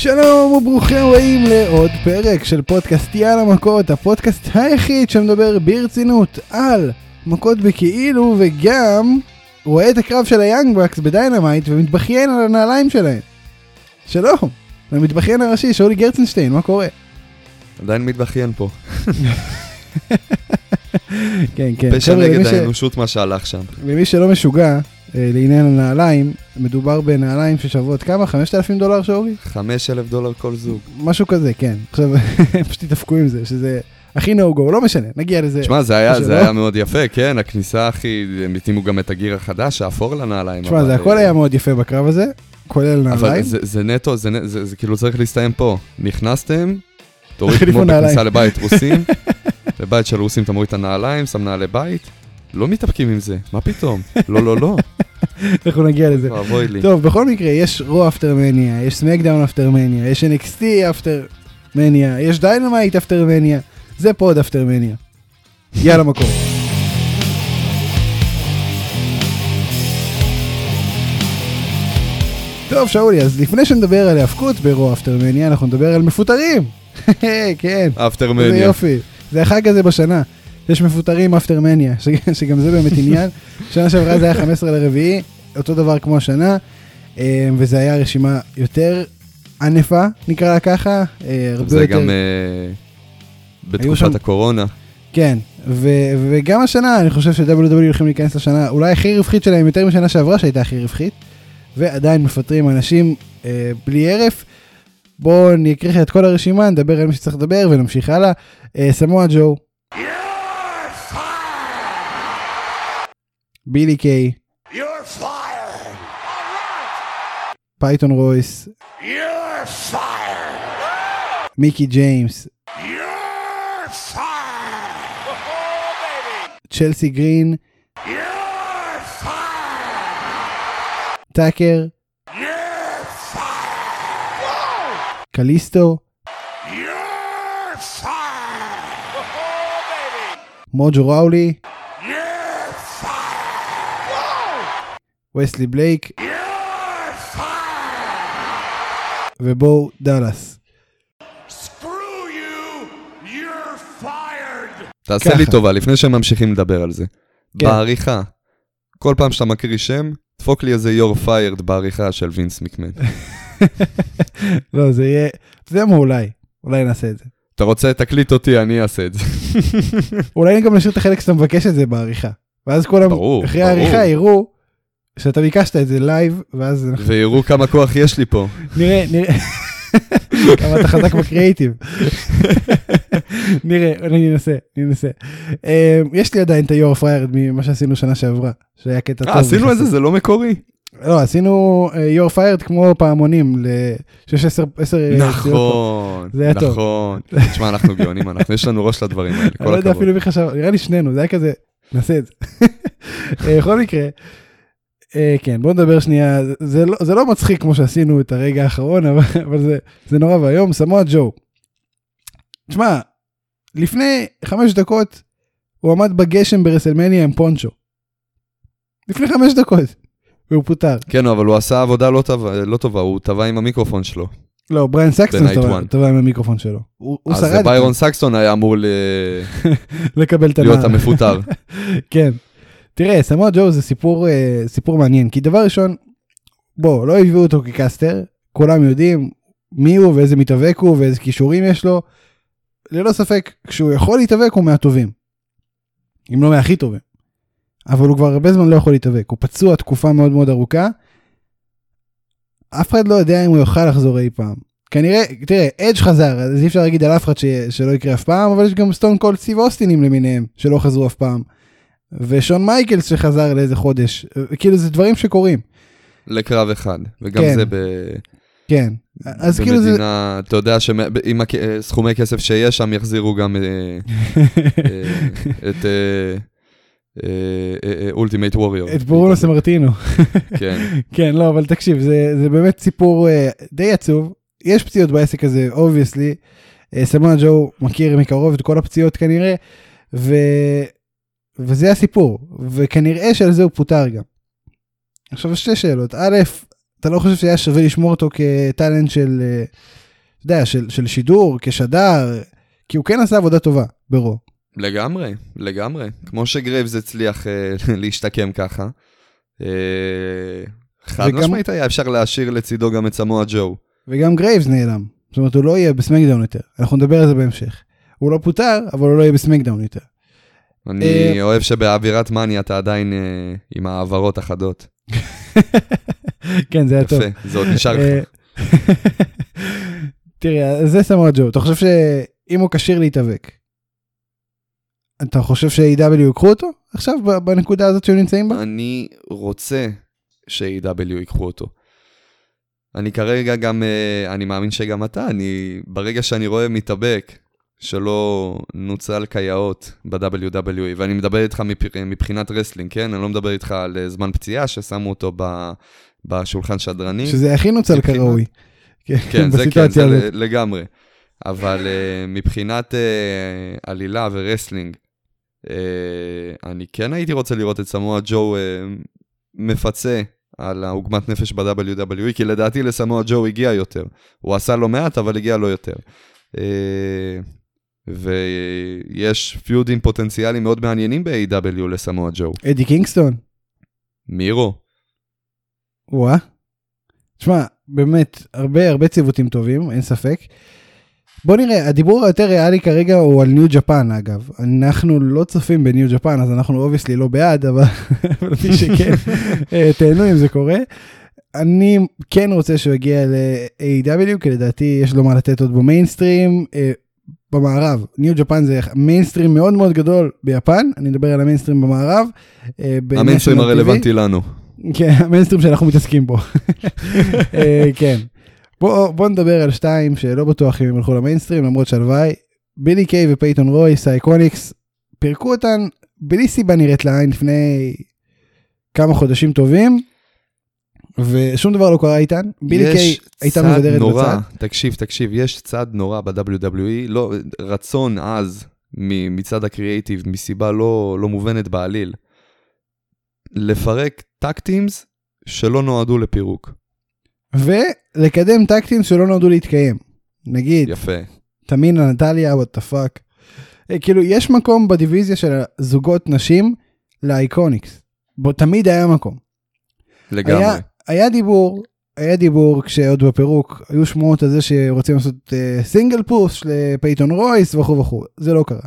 שלום וברוכים הבאים לעוד פרק של פודקאסט יאללה מכות, הפודקאסט היחיד שמדבר ברצינות על מכות בכאילו וגם רואה את הקרב של היאנג בקס בדיינמייט ומתבכיין על הנעליים שלהם. שלום, המתבכיין הראשי שאולי גרצנשטיין, מה קורה? עדיין מתבכיין פה. כן, כן. פשע נגד האנושות מה שהלך שם. למי שלא משוגע, לעניין הנעליים, מדובר בנעליים ששוות כמה? $5,000 שאורי? $5,000 כל זוג. משהו כזה, כן. עכשיו, פשוט תדפקו עם זה, שזה הכי נאוגו, לא משנה, נגיע לזה. תשמע, זה היה מאוד יפה, כן, הכניסה הכי, הם יתימו גם את הגיר החדש, שאפור לנעליים. תשמע, זה הכל היה מאוד יפה בקרב הזה, כולל נעליים. אבל זה נטו, זה כאילו צריך להסתיים פה. נכנסתם, תוריד כמו בכניסה לבית רוסים, לבית של רוסים תמוריד את הנעליים, שם נעלי בית. לא מתאפקים עם זה, מה פתאום? לא, לא, לא. אנחנו נגיע לזה. טוב, בכל מקרה, יש רו אפטר מניה, יש סמקדאון אפטר מניה, יש NXT אפטר מניה, יש דיינמייט אפטר מניה, זה פוד אפטר מניה. יאללה מקום. טוב, שאולי, אז לפני שנדבר על ההפקות ברו אפטר מניה, אנחנו נדבר על מפוטרים. כן. אפטר מניה. זה יופי. זה החג הזה בשנה. יש מפוטרים אפטר מניה, שגם זה באמת עניין. שנה שעברה זה היה 15/4, אותו דבר כמו השנה, וזה היה רשימה יותר ענפה, נקרא לה ככה. זה גם בתקופת הקורונה. כן, וגם השנה, אני חושב ש-WWE הולכים להיכנס לשנה, אולי הכי רווחית שלהם, יותר משנה שעברה שהייתה הכי רווחית, ועדיין מפוטרים אנשים בלי ערף. בואו נקריך את כל הרשימה, נדבר על מה שצריך לדבר ונמשיך הלאה. סמואה ג'ו. בילי קיי, You're fired. פייטון רויס, You're fired. מיקי ג'יימס, You're fired. צ'לסי גרין, You're fired. טאקר, You're fired. קליסטו, You're fired. מוג'ו ראולי, וסלי בלייק ובו דאלאס. תעשה לי טובה לפני שממשיכים לדבר על זה. בעריכה, כל פעם שאתה מקריא שם, דפוק לי איזה יור פיירד בעריכה של וינס מקמן. לא, זה יהיה, אתה יודע מה, אולי נעשה את זה. אתה רוצה, תקליט אותי, אני אעשה את זה. אולי גם נשאיר את החלק שאתה מבקש את זה בעריכה, ואז כולם אחרי העריכה יראו שאתה ביקשת את זה לייב, ואז... ויראו כמה כוח יש לי פה. נראה, כמה אתה חזק בקריאיטיב. ננסה. יש לי עדיין את היור פריירד ממה שעשינו שנה שעברה, שהיה קטע טוב. עשינו איזה, זה לא מקורי? לא, עשינו יור פריירד כמו פעמונים, שיש 10... נכון. תשמע, אנחנו גאונים, יש לנו ראש לדברים האלה, כל הכבוד. אני לא יודע אפילו מי חשב, נראה לי שנינו, זה היה כזה, נעשה את זה. בכל מקרה... כן, בואו נדבר שנייה, זה לא מצחיק כמו שעשינו את הרגע האחרון, אבל זה נורא. והיום, סמואה ג'ו. תשמע, לפני 5 דקות, הוא עמד בגשם ברסלמניה עם פונצ'ו. לפני 5 דקות, והוא פוטר. כן, אבל הוא עשה עבודה לא טובה, הוא טבע עם המיקרופון שלו. לא, בריין סקסטון טבע עם המיקרופון שלו. אז ביירון סקסטון היה אמור להיות המפוטר. כן. תראה, סמואה ג'ו זה סיפור מעניין, כי דבר ראשון, בוא, לא הביאו אותו כקסטר, כולם יודעים מי הוא ואיזה מתאבק הוא ואיזה כישורים יש לו, ללא ספק, כשהוא יכול להתאבק הוא מהטובים, אם לא מהכי טובים, אבל הוא כבר הרבה זמן לא יכול להתאבק, הוא פצוע תקופה מאוד מאוד ארוכה, אף אחד לא יודע אם הוא יוכל לחזור אי פעם, כנראה, תראה, אדג' חזר, אז אי אפשר להגיד על אף אחד שלא יקרה אף פעם, אבל יש גם סטון קולד סטיב אוסטינים למיניהם שלא חזרו אף פעם, ושון מייקלס שחזר לאיזה חודש, כאילו זה דברים שקורים. לקרב אחד, וגם כן. זה ב... כן, אז כאילו זה... במדינה, אתה יודע, עם סכומי כסף שיש שם יחזירו גם את Ultimate Warrior. את ברונו סמרטינו. כן. כן, לא, אבל תקשיב, זה באמת סיפור די עצוב, יש פציעות בעסק הזה, obviously, סמואה ג'ו מכיר מקרוב את כל הפציעות כנראה, וזה הסיפור, וכנראה שעל זה הוא פותר גם. עכשיו, שתי שאלות. א', אתה לא חושב שהיה שווה לשמור אותו כטלנט של, אתה יודע, של שידור, כשדר, כי הוא כן עשה עבודה טובה ברור. לגמרי, לגמרי. כמו שגרייבס הצליח להשתקם ככה. חד משמעית היה אפשר להשאיר לצידו גם את סמואה ג'ו. וגם גרייבס נעלם. זאת אומרת, הוא לא יהיה בסמקדאון יותר. אנחנו נדבר על זה בהמשך. הוא לא פותר, אבל הוא לא יהיה בסמקדאון יותר. אני אוהב שבאווירת מניה אתה עדיין עם העברות החדות. כן, זה היה טוב. יפה, זה עוד נשאר לך. תראה, זה סמואה ג'ו. אתה חושב שאם הוא כשיר להתאבק, אתה חושב ש-AW יקחו אותו? עכשיו, בנקודה הזאת שהם נמצאים בה? אני רוצה ש-AW יקחו אותו. אני כרגע גם, אני מאמין שגם אתה, ברגע שאני רואה מתאבק, שלא נוצל קייאות ב-WWE, ואני מדבר איתך מבחינת רסלינג, כן? אני לא מדבר איתך על זמן פציעה, ששמו אותו בשולחן שדרני. שזה הכי נוצל כראוי. כן, זה כן, זה לגמרי. אבל מבחינת עלילה ורסלינג, אני כן הייתי רוצה לראות את סמואה ג'ו מפצה על העוגמת נפש ב-WWE, כי לדעתי לסמואה ג'ו הגיע יותר. הוא עשה לו מעט, אבל הגיע לו יותר. ויש פיודים פוטנציאליים מאוד מעניינים ב-AW לסמואה ג'ו. אדי קינגסטון. מירו. וואה. תשמע, באמת, הרבה ציוותים טובים, אין ספק. בוא נראה, הדיבור היותר ריאלי כרגע הוא על ניו ג'פן אגב, אנחנו לא צופים בניו ג'פן, אז אנחנו אובייסלי לא בעד, אבל מי שכן, תהנו אם זה קורה, אני כן רוצה שהוא יגיע ל-AW, כי לדעתי יש לו מה לתת עוד במיינסטרים, במערב, ניו ג'פן זה מיינסטרים מאוד מאוד גדול ביפן, אני מדבר על המיינסטרים במערב, המיינסטרים הרלוונטי לנו. כן, המיינסטרים שאנחנו מתעסקים בו. כן. בוא נדבר על שתיים שלא בטוח אם הם הלכו למיינסטרים, למרות שלוואי, בילי קיי ופייטון רויס, האיקוניקס, פירקו אותן בלי סיבה נראית לעין לפני כמה חודשים טובים, ושום דבר לא קרה איתן, בילי קיי הייתה מבדרת נורא, בצד. תקשיב, יש צד נורא ב-WWE, לא, רצון אז מצד הקריאייטיב, מסיבה לא מובנת בעליל, לפרק טאק-טימס שלא נועדו לפירוק. ולקדם טקטים שלא נועדו להתקיים. נגיד, יפה. תמינה, נטליה, what the fuck. כאילו, יש מקום בדיוויזיה של הזוגות נשים לאייקוניקס. בו תמיד היה מקום. לגמרי. היה דיבור כשעוד בפירוק, היו שמועות על זה שרוצים לעשות סינגל פוש לפייטון רויס וכו וכו. זה לא קרה.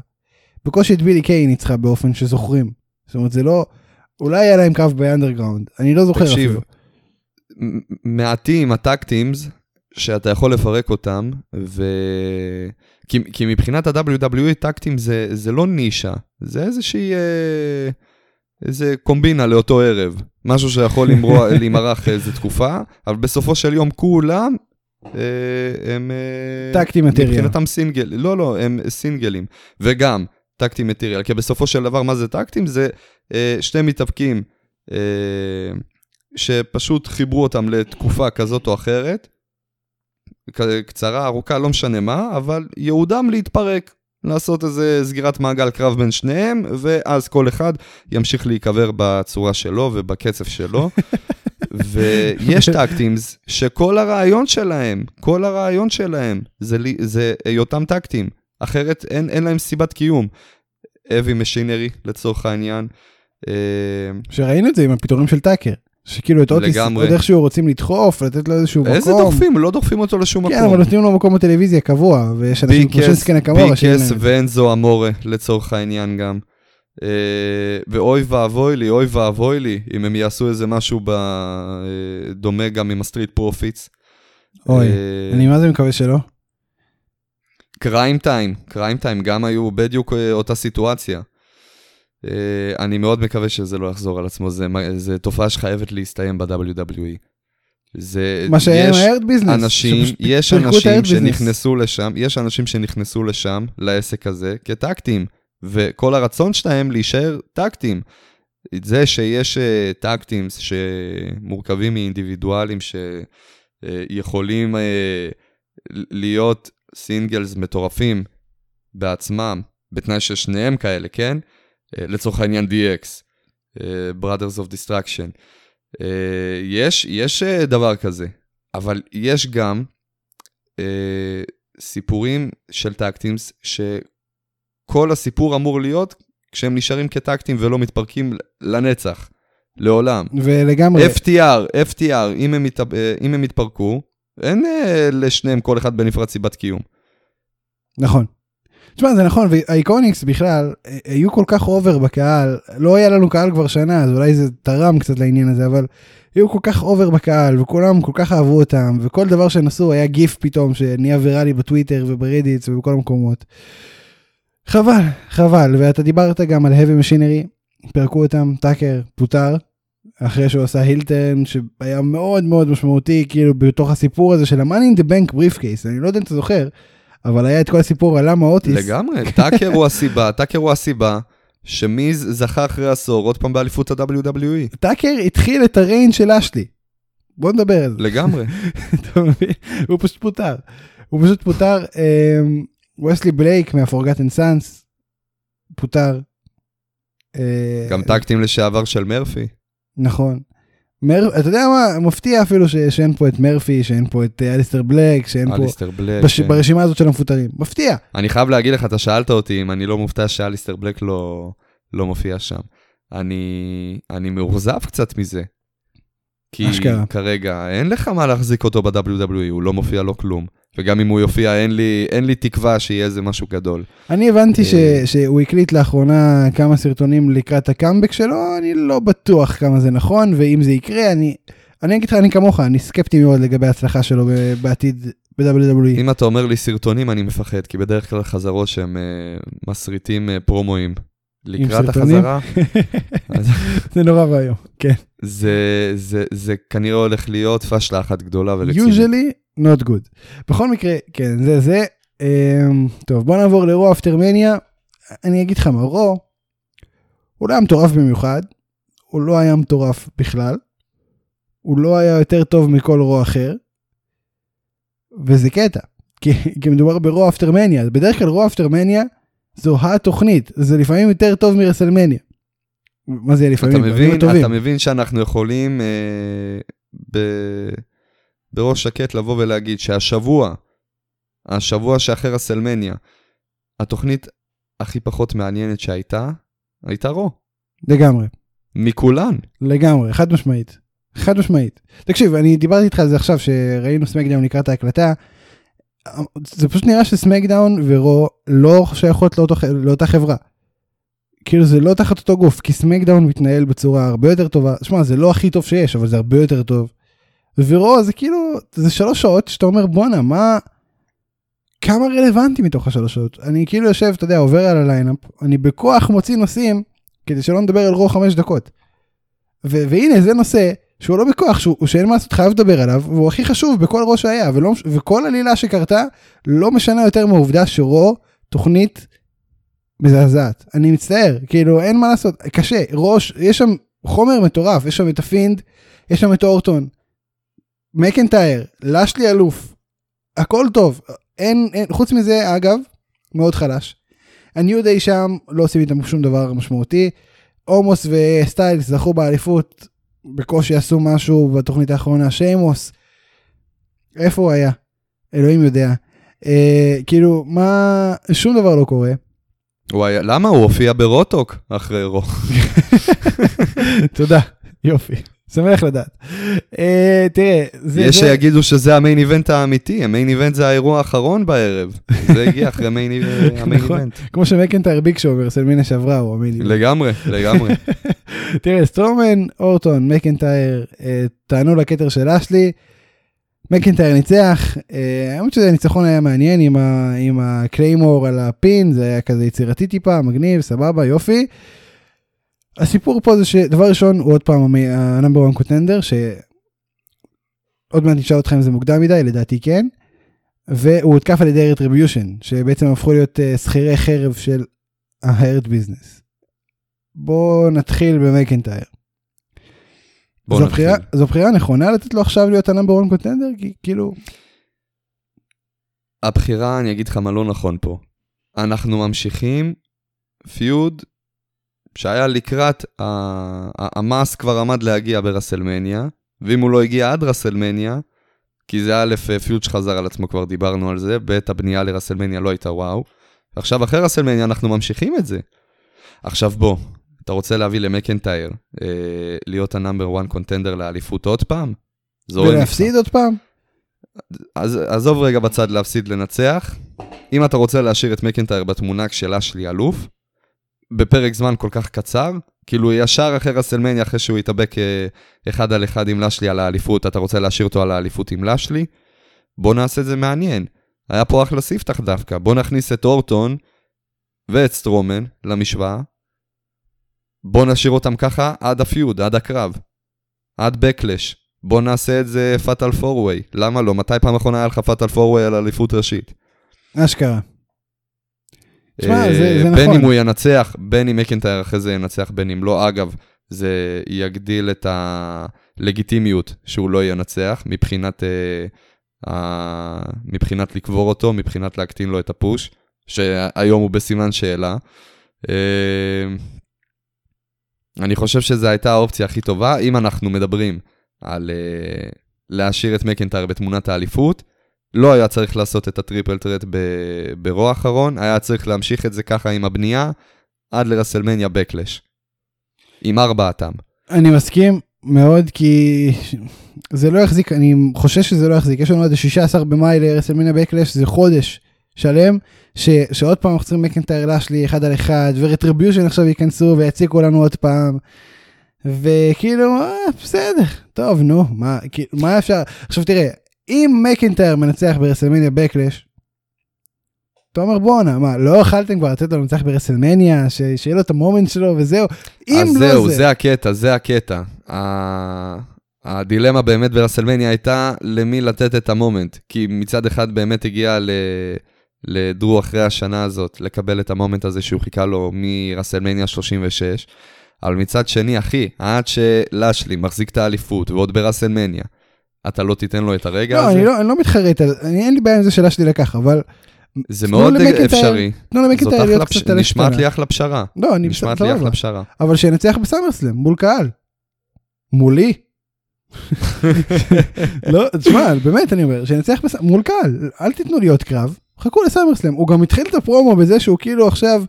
בקושי את בילי קיי ניצחה באופן שזוכרים. זאת אומרת, זה לא... אולי היה להם קו באנדרגראונד. אני לא זוכר אפילו. מעטים, הטאקטימס, שאתה יכול לפרק אותם, כי מבחינת ה-WWE, טאקטימס זה לא נישה, זה איזה קומבינה לאותו ערב, משהו שיכול להימרח איזו תקופה, אבל בסופו של יום כולם, הם טאקטים מטריאל. מבחינתם סינגל, לא, הם סינגלים, וגם טאקטים מטריאל, כי בסופו של דבר, מה זה טאקטים? זה שני מתאבקים, שפשוט חיברו אותם לתקופה כזאת או אחרת, קצרה, ארוכה, לא משנה מה, אבל יעודם להתפרק, לעשות איזה סגירת מעגל קרב בין שניהם, ואז כל אחד ימשיך להיקבר בצורה שלו ובקצב שלו, ויש טקטימס שכל הרעיון שלהם, זה היותם טקטים, אחרת אין להם סיבת קיום, אבי משינרי לצורך העניין. שראינו את זה עם הפתורים של טאקר. שכאילו את אוטיס, עוד איכשהו רוצים לדחוף, לתת לו איזשהו מקום. איזה דוחפים? לא דוחפים אותו לשום מקום. כן, אבל נותנים לו מקום בטלוויזיה קבוע, ויש אנשים כמו שנסקן הקמורה. פיקס ואנזו אמורה, לצורך העניין גם. ואוי ואבוי לי, אם הם יעשו איזה משהו דומה גם עם הסטריט פרופיטס. אוי, אני מה זה מקווה שלא? קריים טיים, גם היו בדיוק אותה סיטואציה. אני מאוד מקווה שזה לא יחזור על עצמו, זה תופעה שחייבת להסתיים ב-WWE. מה שהיה עם הארד ביזנס. יש אנשים שנכנסו לשם, לעסק הזה, כטקטים, וכל הרצון שלהם להישאר טקטים. זה שיש טקטים שמורכבים מאינדיבידואלים שיכולים להיות סינגלס מטורפים בעצמם, בתנאי ששניהם כאלה, כן? לצורך העניין DX, Brothers of Destruction, יש דבר כזה, אבל יש גם סיפורים של טקטים שכל הסיפור אמור להיות כשהם נשארים כטקטים ולא מתפרקים לנצח, לעולם. ולגמרי. FTR, אם הם מתפרקו, אין לשניהם כל אחד בנפרד סיבת קיום. נכון. תשמע, זה נכון, והאיקוניקס בכלל, היו כל כך אובר בקהל, לא היה לנו קהל כבר שנה, אז אולי זה תרם קצת לעניין הזה, אבל היו כל כך אובר בקהל, וכולם כל כך אהבו אותם, וכל דבר שנסו היה גיף פתאום, שנהיה ויראלי בטוויטר וברדיץ ובכל המקומות. חבל, ואתה דיברת גם על heavy machinery, פרקו אותם, טאקר, פוטר, אחרי שהוא עשה הילטן, שהיה מאוד מאוד משמעותי, כאילו בתוך הסיפור הזה של ה-Money in the Bank briefcase, אני לא יודע אם אתה זוכר, אבל היה את כל הסיפור על למה אוטיס. לגמרי, טאקר הוא הסיבה, שמיז זכה אחרי עשור, עוד פעם באליפות ה-WWE. טאקר התחיל את הריין של אשלי. בוא נדבר על זה. לגמרי. הוא פשוט פוטר. וסלי בלייק מהפורגטן סאנס, פוטר. גם טקטים לשעבר של מרפי. נכון. אתה יודע מה, מפתיע אפילו שאין פה את מרפי, שאין פה את אליסטר בלק, שאין פה... אליסטר בלק. ברשימה הזאת של המפוטרים. מפתיע. אני חייב להגיד לך, אתה שאלת אותי אם אני לא מופתע שאליסטר בלק לא מופיע שם. אני מאוכזב קצת מזה. כי כרגע אין לך מה להחזיק אותו ב-WWE, הוא לא מופיע לו כלום. וגם אם הוא יופיע, אין לי תקווה שיהיה איזה משהו גדול. אני הבנתי שהוא הקליט לאחרונה כמה סרטונים לקראת הקאמבק שלו, אני לא בטוח כמה זה נכון, ואם זה יקרה, אני אגיד לך, אני כמוך, אני סקפטי מאוד לגבי ההצלחה שלו בעתיד ב-WWE. אם אתה אומר לי סרטונים, אני מפחד, כי בדרך כלל חזרות שהם מסריטים פרומואים. לקראת החזרה. זה נורא והיום, כן. זה כנראה הולך להיות פשלה אחת גדולה ורצינית. Usually not good. בכל מקרה, כן, זה. טוב, בוא נעבור לרו אפטרמניה. אני אגיד לך מה, רו, הוא לא היה מטורף במיוחד, הוא לא היה מטורף בכלל, הוא לא היה יותר טוב מכל רו אחר, וזה קטע, כי מדובר ברו אפטרמניה. בדרך כלל רו אפטרמניה, זו התוכנית, זה לפעמים יותר טוב מרסלמניה. מה זה לפעמים? אתה מבין שאנחנו יכולים בראש שקט לבוא ולהגיד שהשבוע שאחר רסלמניה, התוכנית הכי פחות מעניינת שהייתה רו. לגמרי. מכולן. לגמרי, חד משמעית. תקשיב, אני דיברתי איתך על זה עכשיו, שראינו סמקדאון לקראת ההקלטה, זה פשוט נראה שסמקדאון ורו לא שייכות לאותה חברה. כאילו זה לא תחת אותו גוף, כי סמקדאון מתנהל בצורה הרבה יותר טובה. שמע, זה לא הכי טוב שיש, אבל זה הרבה יותר טוב. ורו זה כאילו, זה 3 שעות שאתה אומר, בונה, מה... כמה רלוונטי מתוך 3 שעות? אני כאילו יושב, אתה יודע, עובר על הליינאפ, אני בכוח מוציא נושאים, כדי שלא נדבר על רו 5 דקות. והנה, זה נושא... שהוא לא בכוח, שאין מה לעשות, חייב לדבר עליו, והוא הכי חשוב בכל רו שהיה, וכל עלילה שקרתה לא משנה יותר מהעובדה שרו תוכנית מזעזעת. אני מצטער, כאילו אין מה לעשות, קשה, ראש, יש שם חומר מטורף, יש שם את הפינד, יש שם את אורטון, מקנטייר, לשלי אלוף, הכל טוב, חוץ מזה אגב, מאוד חלש. אני יודע שם, לא עושים איתם שום דבר משמעותי, אומוס וסטיילס זכו באליפות, בקושי עשו משהו בתוכנית האחרונה, שיימוס, איפה הוא היה? אלוהים יודע. כאילו, מה, שום דבר לא קורה. למה? הוא הופיע ברוטוק אחרי רו. תודה, יופי. שמח לדעת. תראה, זה... יש שיגידו שזה המיין איבנט האמיתי, המיין איבנט זה האירוע האחרון בערב. זה הגיע אחרי המיין איבנט. כמו שמקנטייר ביג שואו ברסלמניה שעברה, הוא המיין איבנט. לגמרי. תראה, סטרומן, אורטון, מקנטייר, טענו לקטר של אשלי, מקנטייר ניצח, האמת שזה ניצחון היה מעניין עם הקליימור על הפין, זה היה כזה יצירתי טיפה, מגניב, סבבה, יופי. הסיפור פה זה שדבר ראשון הוא עוד פעם ה-number 1 contender, שעוד מעט נשאל אותך אם זה מוקדם מדי, לדעתי כן, והוא הותקף על ידי Retribution, שבעצם הפכו להיות שכירי חרב של ה-Hurt Business. בואו נתחיל במקנטייר. זו בחירה נכונה לתת לו עכשיו להיות ה-number 1 contender? כי כאילו... הבחירה, אני אגיד לך מה לא נכון פה. אנחנו ממשיכים, פיוד... שהיה לקראת, המס כבר עמד להגיע ברסלמניה, ואם הוא לא הגיע עד רסלמניה, כי זה א', פיוט שחזר על עצמו, כבר דיברנו על זה, ב', הבנייה לרסלמניה לא הייתה וואו, עכשיו אחרי רסלמניה אנחנו ממשיכים את זה. עכשיו בוא, אתה רוצה להביא למקנטייר, להיות הנאמבר 1 קונטנדר לאליפות עוד פעם? ולהפסיד עוד פעם? אז עזוב רגע בצד להפסיד לנצח. אם אתה רוצה להשאיר את מקנטייר בתמונה כשלה שלי אלוף, בפרק זמן כל כך קצר, כאילו ישר אחרי רסלמניה, אחרי שהוא יתאבק אחד על אחד עם לשלי על האליפות, אתה רוצה להשאיר אותו על האליפות עם לשלי, בוא נעשה את זה מעניין. היה פה אחלה ספתח דווקא, בוא נכניס את אורטון ואת סטרומן למשוואה, בוא נשאיר אותם ככה עד הפיוד, עד הקרב, עד בקלש, בוא נעשה את זה פאטל פורווי, למה לא? מתי פעם אחרונה היה לך פאטל פורווי על אליפות ראשית? אשכרה. בין אם הוא ינצח, בין אם מקנטייר אחרי זה ינצח, בין אם לא, אגב, זה יגדיל את הלגיטימיות שהוא לא ינצח, מבחינת לקבור אותו, מבחינת להקטין לו את הפוש, שהיום הוא בסימן שאלה. אני חושב שזו הייתה האופציה הכי טובה, אם אנחנו מדברים על להשאיר את מקנטייר בתמונת האליפות, לא היה צריך לעשות את הטריפל טרט ברוע האחרון, היה צריך להמשיך את זה ככה עם הבנייה, עד לרסלמניה בקלש. עם 4 אני מסכים מאוד, כי זה לא יחזיק, אני חושש שזה לא יחזיק, יש לנו עד 16 במאי לרסלמניה בקלש, זה חודש שלם, שעוד פעם מחצרים מקנטייר לשלי אחד על אחד, ורטריביושן עכשיו ייכנסו ויציקו לנו עוד פעם, וכאילו, בסדר, טוב, נו, מה אפשר? עכשיו תראה, אם מקנטייר מנצח ברסלמניה בקלש, תומר בונה, מה, לא אכלתם כבר לתת לו לנצח ברסלמניה, שיהיה לו את המומנט שלו וזהו, אם לא זה. אז זהו, זה הקטע, זה הקטע. הדילמה באמת ברסלמניה הייתה למי לתת את המומנט, כי מצד אחד באמת הגיע לדרו אחרי השנה הזאת, לקבל את המומנט הזה שהוא חיכה לו מרסלמניה 36, אבל מצד שני, אחי, עד שלשלי מחזיק את האליפות ועוד ברסלמניה, אתה לא תיתן לו את הרגע הזה? לא, אני לא מתחרט, אין לי בעיה עם זה שאלה שלי לקח, אבל... זה מאוד אפשרי. זאת נשמעת לי אחלה פשרה. לא, אני נשמעת לי אחלה פשרה. אבל שנצח בסמרסלם, מול קהל. מולי. לא, תשמע, באמת אני אומר, שנצח מול קהל, אל תיתנו לי עוד קרב, חכו לסמרסלם. הוא גם התחיל את הפרומו בזה שהוא כאילו עכשיו,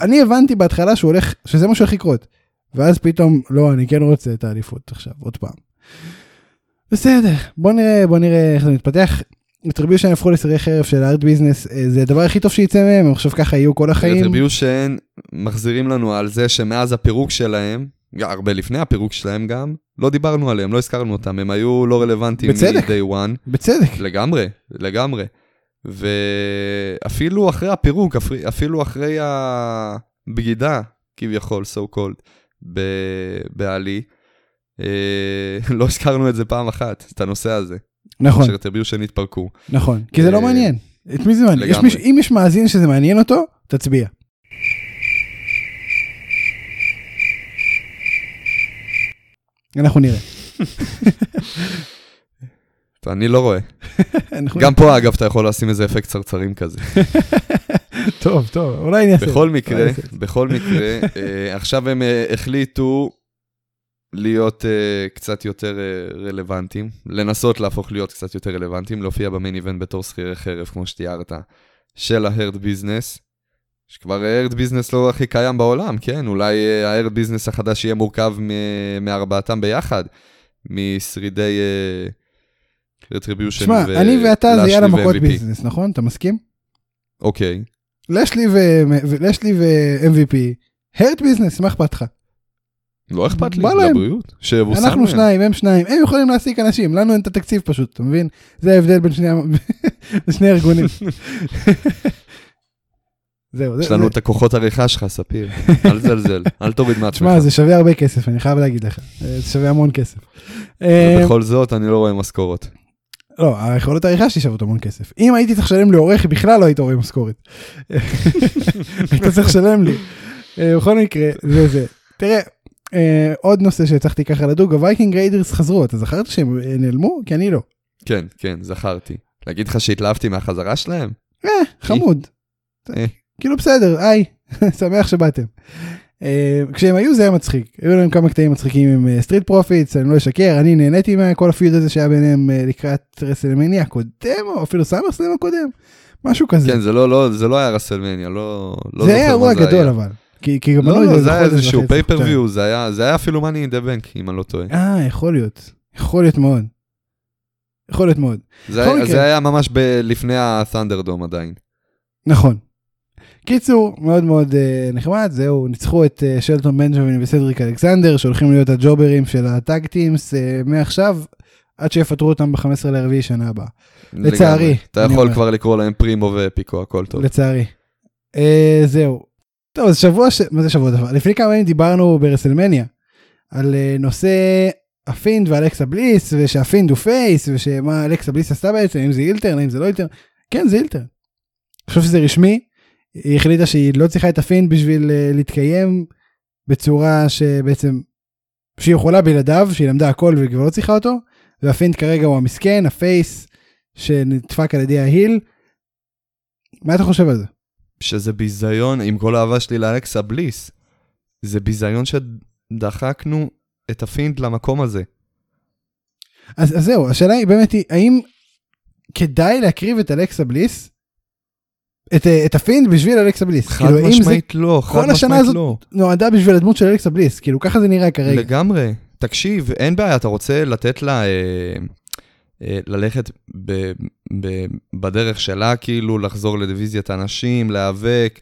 אני הבנתי בהתחלה שהוא הולך, שזה מה שהולך לקרות. ואז פתאום, לא, אני כן רוצה את האליפות עכשיו, עוד פעם. בסדר, בוא נראה איך זה מתפתח. רטריביושן הפכו לסירי חרב של הארד ביזנס, זה הדבר הכי טוב שייצא מהם, אני חושב ככה יהיו כל החיים. רטריביושן מחזירים לנו על זה שמאז הפירוק שלהם, הרבה לפני הפירוק שלהם גם, לא דיברנו עליהם, לא הזכרנו אותם, הם היו לא רלוונטיים מ-day one. בצדק. לגמרי, לגמרי. ואפילו אחרי הפירוק, אפילו אחרי הבגידה, כביכול, so called, בעלי, לא הזכרנו את זה פעם אחת, את הנושא הזה. נכון. שרטריביושן התפרקו. נכון, כי זה לא מעניין. את מי זה מעניין? אם יש מאזין שזה מעניין אותו, תצביע. אנחנו נראה. אני לא רואה. גם פה אגב אתה יכול לשים איזה אפקט צרצרים כזה. טוב, טוב, אולי נעשה. בכל מקרה, עכשיו הם החליטו להיות קצת יותר רלוונטיים, לנסות להפוך להיות קצת יותר רלוונטיים, להופיע במיין איבנט בתור שכירי חרב, כמו שתיארת, של ההרד ביזנס, שכבר ההרד ביזנס לא הכי קיים בעולם, כן? אולי ההרד ביזנס החדש יהיה מורכב מארבעתם ביחד, משרידי רטריביושן ולשלי ו-MVP. שמע, אני ואתה זה יהיה למכות ביזנס, נכון? אתה מסכים? אוקיי. לשלי ו-MVP, הרד ביזנס, מה אכפתך? לא אכפת לי, לבריאות. אנחנו שניים, הם שניים, הם יכולים להעסיק אנשים, לנו אין את התקציב פשוט, אתה מבין? זה ההבדל בין שני ארגונים. יש לנו את הכוחות עריכה שלך, ספיר, אל זלזל, אל תוריד מעצמך. שמע, זה שווה הרבה כסף, אני חייב להגיד לך, זה שווה המון כסף. ובכל זאת, אני לא רואה משכורות. לא, היכולות העריכה שלי שוות המון כסף. אם הייתי צריך לשלם לעורך, בכלל לא הייתי רואה משכורת. היית צריך לשלם לי. בכל מקרה, זה. תראה, עוד נושא שהצלחתי ככה לדוג, הווייקינג ריידרס חזרו, אתה זכרת שהם נעלמו? כי אני לא. כן, כן, זכרתי. להגיד לך שהתלהבתי מהחזרה שלהם? חמוד. כאילו בסדר, שמח שבאתם. כשהם היו זה היה מצחיק, היו להם כמה קטעים מצחיקים עם סטריט פרופיטס, אני לא אשקר, אני נהניתי מכל הפיוד הזה שהיה ביניהם לקראת רסלמניה הקודם, או אפילו סמרסלם הקודם, משהו כזה. כן, זה לא היה רסלמניה, זה היה אירוע גדול אבל. לא, זה היה איזשהו פייפרוויו, זה היה אפילו מאני אין דה בנק, אם אני לא טועה. יכול להיות מאוד. זה היה ממש לפני הסנדרדום עדיין. נכון. קיצור, מאוד מאוד נחמד, זהו, ניצחו את שלטון בנג'מין וסדריק אלכסנדר, שהולכים להיות הג'וברים של הטאג טימס, מעכשיו, עד שיפטרו אותם ב-15 לרביעי שנה הבאה. לצערי. אתה יכול כבר לקרוא להם פרימו ופיקו, הכל טוב. לצערי. זהו. טוב, אז שבוע, מה זה שבוע דבר? לפני כמה ימים דיברנו ברסלמניה, על נושא הפינד ואלכסה בליס, ושהפינד הוא פייס, ושמה אלכסה בליס עשתה בעצם, אם זה אילטרן, אם זה לא אילטרן. כן, זה אילטרן. חושב שזה רשמי. היא החליטה שהיא לא צריכה את הפינד בשביל להתקיים בצורה שבעצם, שהיא יכולה בלעדיו, שהיא למדה הכל וכבר לא צריכה אותו, והפינד כרגע הוא המסכן, הפייס, שנדפק על ידי ההיל. מה אתה חושב על זה? שזה ביזיון, עם כל האהבה שלי לאלכסה בליס, זה ביזיון שדחקנו את הפינד למקום הזה. אז זהו, השאלה היא באמת, האם כדאי להקריב את אלכסה בליס? את הפינד בשביל אלכסה בליס. חד משמעית לא, כל השנה הזאת נועדה בשביל הדמות של אלכסה בליס, כאילו ככה זה נראה כרגע. לגמרי, תקשיב, אין בעיה, אתה רוצה לתת לה, ללכת בדרך שלה, כאילו לחזור לדיוויזיית הנשים, להיאבק,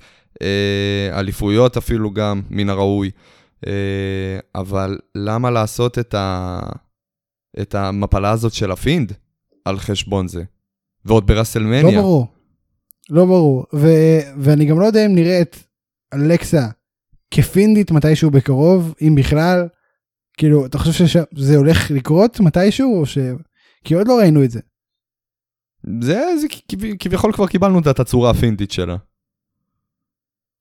אליפויות אפילו גם, מן הראוי. אבל למה לעשות את המפלה הזאת של הפינד על חשבון זה? ועוד ברסלמניה. לא ברור, ואני גם לא יודע אם נראה את אלכסה כפינדית מתישהו בקרוב, אם בכלל, כאילו, אתה חושב שזה הולך לקרות מתישהו, או כי עוד לא ראינו את זה. זה כביכול כבר קיבלנו את הצורה הפינדית שלה.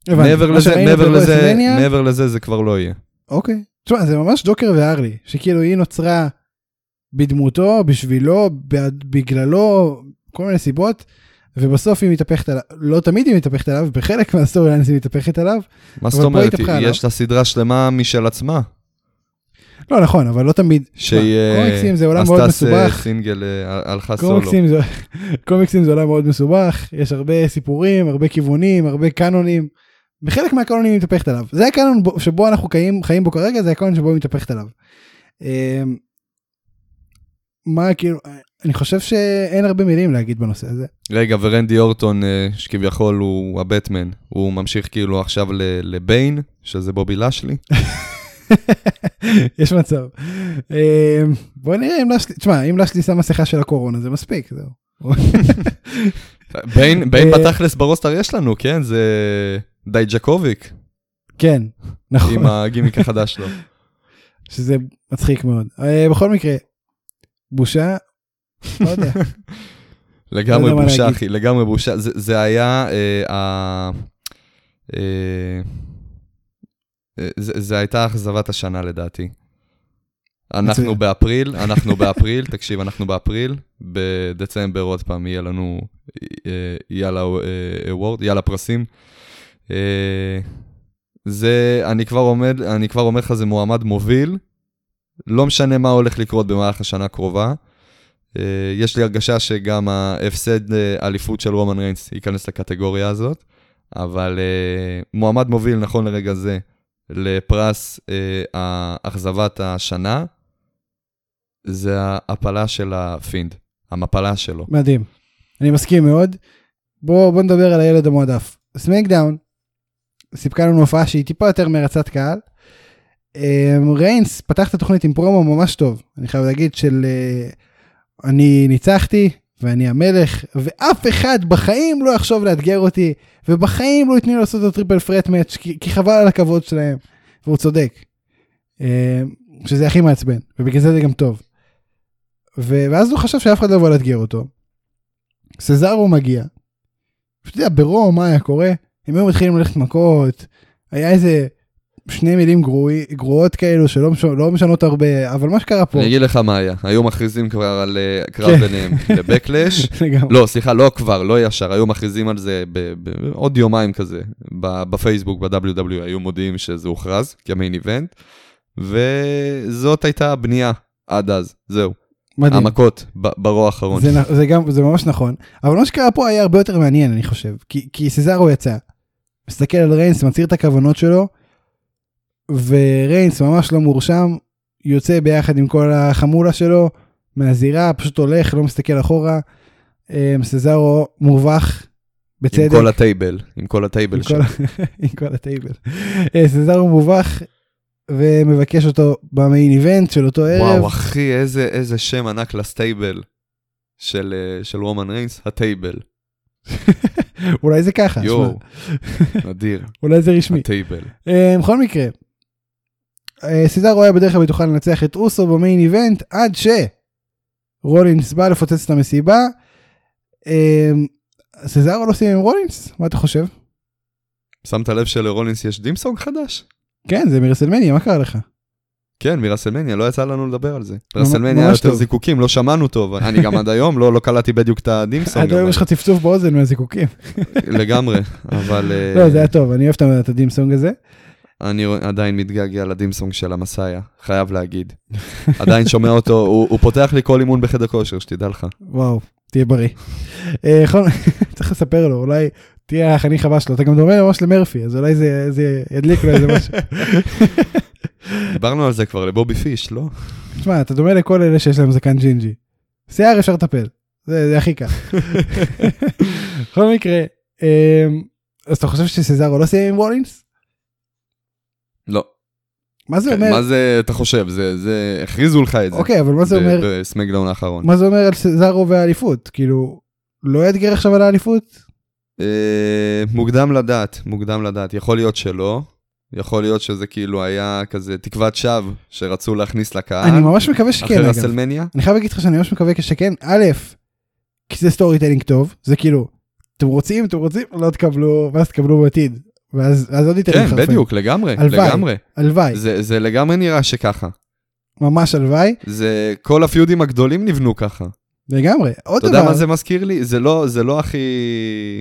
מעבר לזה זה כבר לא יהיה. אוקיי, תשמע, זה ממש ג'וקר והרלי, שכאילו היא נוצרה בדמותו, בשבילו, בגללו, כל מיני סיבות, ובסוף היא מתהפכת עליו, לא תמיד היא מתהפכת עליו, בחלק מהסטורי ליינס היא מתהפכת עליו. מה זאת אומרת? יש לה סדרה שלמה משל עצמה. לא נכון, אבל לא תמיד. קומיקסים זה עולם מאוד מסובך. קומיקסים זה עולם מאוד מסובך, יש הרבה סיפורים, הרבה כיוונים, הרבה קאנונים. בחלק מהקאנונים היא מתהפכת עליו. זה הקאנון שבו אנחנו חיים בו כרגע, זה הקאנון שבו היא מתהפכת עליו. מה כאילו... אני חושב שאין הרבה מילים להגיד בנושא הזה. רגע, ורנדי אורטון, שכביכול הוא הבטמן, הוא ממשיך כאילו עכשיו לביין, שזה בובי לשלי. יש מצב. בוא נראה אם לשלי, תשמע, אם לשלי שם מסכה של הקורונה, זה מספיק, זהו. ביין בתכלס ברוסטר יש לנו, כן? זה די ג'קוביק. כן, נכון. עם הגימיק החדש שלו. שזה מצחיק מאוד. בכל מקרה, בושה, לא יודע. לגמרי בושה, אחי, לגמרי בושה. זה היה... זה הייתה אכזבת השנה לדעתי. אנחנו באפריל, תקשיב, אנחנו באפריל, בדצמבר עוד פעם יהיה לנו יאללה פרסים. אני כבר אומר לך, זה מועמד מוביל, לא משנה מה הולך לקרות במהלך השנה הקרובה, יש לי הרגשה שגם ההפסד אליפות של רומן ריינס ייכנס לקטגוריה הזאת, אבל מועמד מוביל נכון לרגע זה לפרס אכזבת השנה, זה ההפלה של הפינד, המפלה שלו. מדהים, אני מסכים מאוד. בוא נדבר על הילד המועדף. סמקדאון, סיפקה לנו הופעה שהיא טיפה יותר מרצת קהל, ריינס פתח את התוכנית עם פרומו ממש טוב, אני חייב להגיד של... אני ניצחתי, ואני המלך, ואף אחד בחיים לא יחשוב לאתגר אותי, ובחיים לא יתנו לעשות את הטריפל פרט מאץ' כי חבל על הכבוד שלהם, והוא צודק. שזה הכי מעצבן, ובגלל זה גם טוב. ואז הוא חשב שאף אחד לא יבוא לאתגר אותו. סזארו מגיע. פשוט יודע, ברום מה היה קורה? הם היו מתחילים ללכת מכות, היה איזה שני מילים גרועות כאלו שלא משנות הרבה, אבל מה שקרה פה... אני אגיד לך מה היה, היו מכריזים כבר על קרב ביניהם לבקלש, לא, סליחה, לא כבר, לא ישר, היו מכריזים על זה עוד יומיים כזה, בפייסבוק, ב-WW, היו מודיעים שזה הוכרז, כמיין איבנט, וזאת הייתה הבנייה עד אז, זהו. המכות ברוע האחרון. זה ממש נכון, אבל מה שקרה פה היה הרבה יותר מעניין, אני חושב, כי סזארו יצא, מסתכל על ריינס, מצהיר את הכוונות שלו, וריינס ממש לא מורשם, יוצא ביחד עם כל החמולה שלו, מהזירה, פשוט הולך, לא מסתכל אחורה, סזארו מורווח, בצדק. עם כל הטייבל שלו. עם כל הטייבל. סזארו מורווח, ומבקש אותו במיין איבנט של אותו ערב. וואו, אחי, איזה שם ענק לסטייבל של רומן ריינס, הטייבל. אולי זה ככה. יואו, נדיר. אולי זה רשמי. הטייבל. בכל מקרה, סזארו היה בדרך כלל תוכל לנצח את אוסו במיין איבנט, עד שרולינס בא לפוצץ את המסיבה. סזארו לא סיים עם רולינס? מה אתה חושב? שמת לב שלרולינס יש דימסונג חדש? כן, זה מרסלמניה, מה קרה לך? כן, מרסלמניה, לא יצא לנו לדבר על זה. מרסלמניה היה יותר זיקוקים, לא שמענו טוב. אני גם עד היום לא קלעתי בדיוק את הדימסונג. עד היום יש לך צפצוף באוזן מהזיקוקים. לגמרי, אבל... לא, זה היה טוב, אני אוהב את הדימסונג הזה. אני עדיין מתגעגע לדימסונג של המסאיה, חייב להגיד. עדיין שומע אותו, הוא פותח לי כל אימון בחדר כושר, שתדע לך. וואו, תהיה בריא. צריך לספר לו, אולי... תהיה החניך הבא שלו, אתה גם דומה ממש למרפי, אז אולי זה ידליק לו איזה משהו. דיברנו על זה כבר, לבובי פיש, לא? תשמע, אתה דומה לכל אלה שיש להם זקן ג'ינג'י. שיער אפשר לטפל, זה הכי כך. בכל מקרה, אז אתה חושב שסזארו לא סיים עם רולינס? לא. מה זה אומר? מה זה, אתה חושב, זה הכריזו לך את זה. אוקיי, אבל מה זה אומר? בסמקדאון האחרון. מה זה אומר על סזארו והאליפות? כאילו, לא יתגר עכשיו על האליפות? מוקדם לדעת, יכול להיות שלא, יכול להיות שזה כאילו היה כזה תקוות שווא שרצו להכניס לקהל. אני ממש מקווה שכן, אחרי רסלמניה. אני חייב להגיד לך שאני ממש מקווה שכן, א', כי זה סטורי טיילינג טוב, זה כאילו, אתם רוצים, לא תקבלו, ואז תקבלו בעתיד, ואז עוד יותר מתחרפן. כן, בדיוק, לגמרי. זה לגמרי נראה שככה. ממש הלוואי. זה, כל הפיודים הגדולים נבנו ככה. לגמרי, עוד דבר. אתה יודע מה זה מזכיר לי? זה לא הכי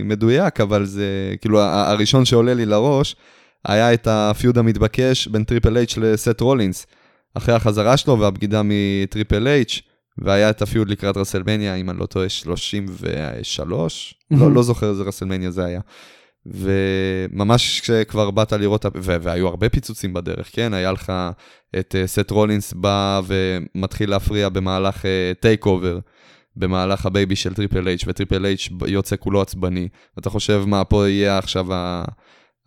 מדויק, אבל זה, כאילו, הראשון שעולה לי לראש, היה את הפיוד המתבקש בין טריפל אייץ' לסט רולינס, אחרי החזרה שלו והבגידה מטריפל אייץ', והיה את הפיוד לקראת רסלמניה, אם אני לא טועה, 33, לא זוכר איזה רסלמניה זה היה. וממש כשכבר באת לראות, והיו הרבה פיצוצים בדרך, כן? היה לך את סט רולינס בא ומתחיל להפריע במהלך טייק אובר, במהלך הבייבי של טריפל אייץ', וטריפל אייץ' יוצא כולו עצבני. אתה חושב מה פה יהיה עכשיו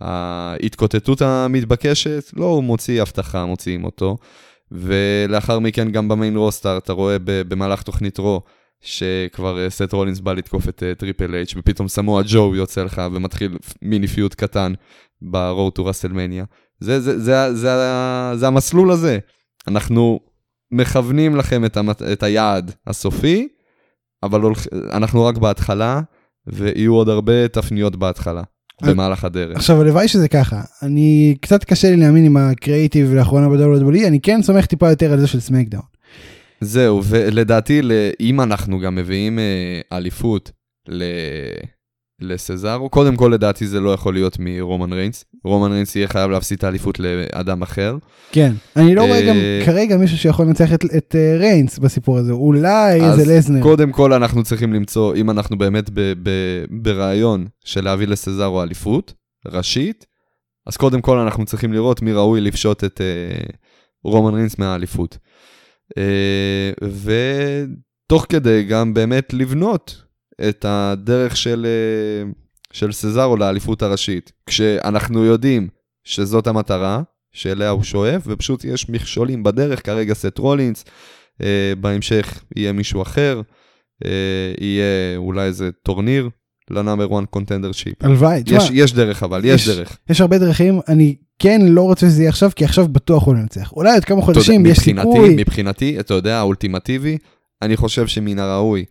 ההתקוטטות המתבקשת? לא, הוא מוציא הבטחה, מוציאים אותו. ולאחר מכן גם במיין רוסטר, אתה רואה במהלך תוכנית רו, שכבר סט רולינס בא לתקוף את טריפל אייץ', ופתאום סמואה ג'ו יוצא לך ומתחיל מיני פיוט קטן ברואו טו רסלמניה. זה המסלול הזה. אנחנו מכוונים לכם את היעד הסופי, אבל אנחנו רק בהתחלה, ויהיו עוד הרבה תפניות בהתחלה, במהלך הדרך. עכשיו, הלוואי שזה ככה. אני קצת קשה לי להאמין עם הקריאיטיב לאחרונה ב-WWE, אני כן סומך טיפה יותר על זה של סמקדאון. זהו, ולדעתי, אם אנחנו גם מביאים אליפות לסזארו, קודם כל לדעתי זה לא יכול להיות מרומן ריינס. רומן ריינס יהיה חייב להפסיד את האליפות לאדם אחר. כן, אני לא רואה גם כרגע מישהו שיכול לנצח את ריינס בסיפור הזה, אולי איזה לזנר. אז קודם כל אנחנו צריכים למצוא, אם אנחנו באמת ברעיון של להביא לסזארו אליפות ראשית, אז קודם כל אנחנו צריכים לראות מי ראוי לפשוט את רומן ריינס מהאליפות. ותוך כדי גם באמת לבנות את הדרך של סזארו לאליפות הראשית, כשאנחנו יודעים שזאת המטרה שאליה הוא שואף, ופשוט יש מכשולים בדרך, כרגע סט רולינס, בהמשך יהיה מישהו אחר, יהיה אולי איזה טורניר לנאמבר 1 קונטנדר שיפ. יש דרך, אבל יש דרך. יש הרבה דרכים, אני כן לא רוצה שזה יהיה עכשיו, כי עכשיו בטוח הוא ננצח. אולי עוד כמה חודשים יש סיכוי. מבחינתי, אתה יודע, האולטימטיבי, אני חושב שמן הראוי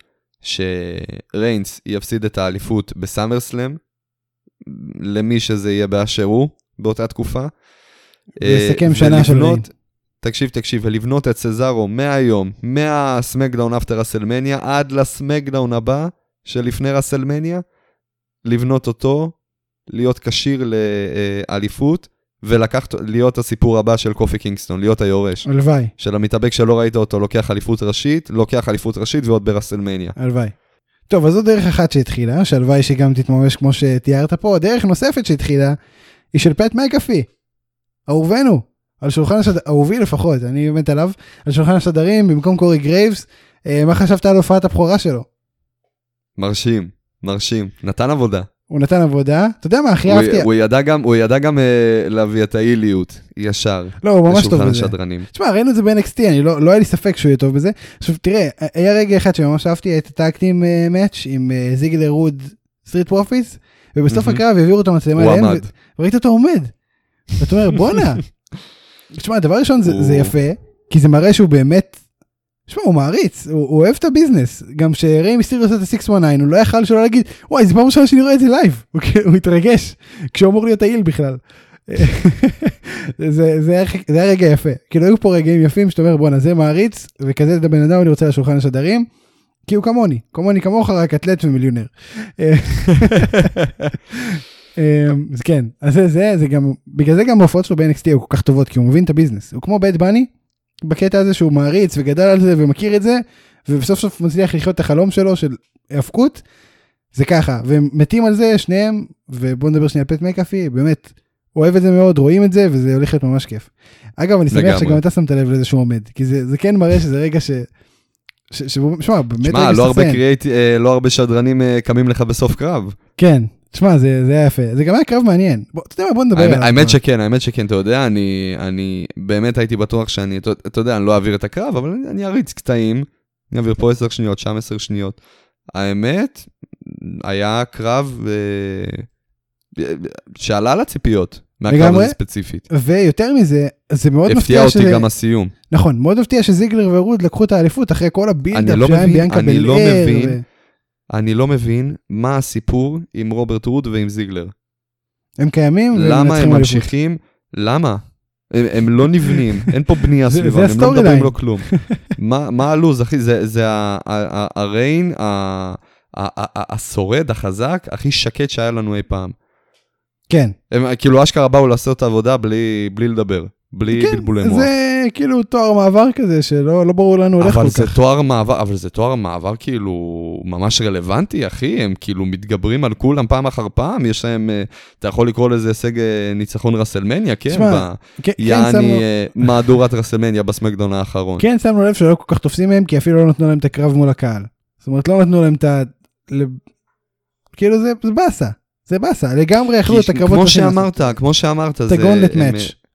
שריינס יפסיד את האליפות בסאמרסלאם, למי שזה יהיה באשר הוא, באותה תקופה, לסכם שנה של ריי. תקשיב, ולבנות את סזארו מהיום, מהסמקדאון אפטר רסלמניה, עד לסמקדאון הבא שלפני רסלמניה, לבנות אותו, להיות קשיר לאליפות, ולקחת, להיות הסיפור הבא של קופי קינגסטון, להיות היורש. אלוואי. של המתאבק שלא ראית אותו, לוקח אליפות ראשית ועוד ברסלמניה. אלוואי. טוב, אז זו דרך אחת שהתחילה, שהלוואי שגם תתממש כמו שתיארת פה. דרך נוספת שהתחילה היא של פט מקאפי. אהובנו, על שולחן השדרים, אהובי לפחות, אני באמת עליו, על שולחן השדרים, במקום קורי גרייבס. מה חשבת על הופעת הבכורה שלו? מרשים. נתן עבודה. אתה יודע מה, הכי אהבתי. הוא ידע גם להביא את האיליות, ישר. לא, הוא ממש טוב בזה. תשמע, ראינו את זה ב-NXT, לא היה לי ספק שהוא יהיה טוב בזה. עכשיו, תראה, היה רגע אחד שממש אהבתי את הטאקטים מאץ' עם זיגלר רוד סטריט פרופיס, ובסוף הקרב יביאו אותו מצלמה אליהם, וראית אותו עומד. ואתה אומר, בונה. תשמע, הדבר הראשון זה יפה, כי זה מראה שהוא באמת... תשמע, הוא מעריץ, הוא אוהב את הביזנס, גם שריי מיסטריו עושה את ה-619, הוא לא יכל שלא להגיד, וואי, זה פעם ראשונה שאני רואה את זה לייב, הוא התרגש, כשהוא אמור להיות העיל בכלל. זה היה רגע יפה, כאילו היו פה רגעים יפים, שאתה אומר, בואנה, זה מעריץ, וכזה את הבן אדם אני רוצה לשולחן השדרים, כי הוא כמוך, רק אתלט ומיליונר. אז כן, אז זה גם, בגלל זה גם ההופעות שלו ב-NXT היו כל כך טובות, כי הוא מבין את הביזנס, הוא כמו בית בני, בקטע הזה שהוא מעריץ וגדל על זה ומכיר את זה, ובסוף סוף מצליח לחיות את החלום שלו של הפקות, זה ככה, והם מתים על זה שניהם, ובואו נדבר שנייה על פט מקאפי, באמת, אוהב את זה מאוד, רואים את זה, וזה הולך להיות ממש כיף. אגב, אני שמח שגם אתה שמת לב לזה שהוא עומד, כי זה כן מראה שזה רגע שמה, באמת רגע שססן. לא הרבה שדרנים קמים לך בסוף קרב. כן. תשמע, זה היה יפה. זה גם היה קרב מעניין. אתה יודע, בוא נדבר עליו. האמת שכן, אתה יודע, אני באמת הייתי בטוח שאני, אתה יודע, אני לא אעביר את הקרב, אבל אני אריץ קטעים, אני אעביר פה 10 שניות, שם 10 שניות. האמת, היה קרב שעלה על הציפיות, מהקרב הזה ספציפית. ויותר מזה, זה מאוד מפתיע שזה... הפתיע אותי גם הסיום. נכון, מאוד מפתיע שזיגלר ורוד לקחו את האליפות, אחרי כל הבילדאפ שהיה עם ביאנקה בלאר. אני לא מבין מה הסיפור עם רוברט רוד ועם זיגלר. הם קיימים? למה הם ממשיכים? למה? הם לא נבנים, אין פה בנייה סביבה, הם לא מדברים לו כלום. מה הלוז, אחי? זה הריין, השורד, החזק, הכי שקט שהיה לנו אי פעם. כן. כאילו אשכרה באו לעשות את העבודה בלי לדבר. בלי בלבולי מוח. זה כאילו תואר מעבר כזה, שלא ברור לנו הולך כל כך. אבל זה תואר מעבר כאילו ממש רלוונטי, אחי, הם כאילו מתגברים על כולם פעם אחר פעם, יש להם, אתה יכול לקרוא לזה הישג ניצחון רסלמניה, כן? יעני מהדורת רסלמניה בסמקדאון האחרון. כן, שמנו לב שלא כל כך תופסים מהם, כי אפילו לא נתנו להם את הקרב מול הקהל. זאת אומרת, לא נתנו להם את ה... כאילו זה בסה, לגמרי יחלו את הקרבות. כמו שאמרת, זה... גונדלט מאץ'.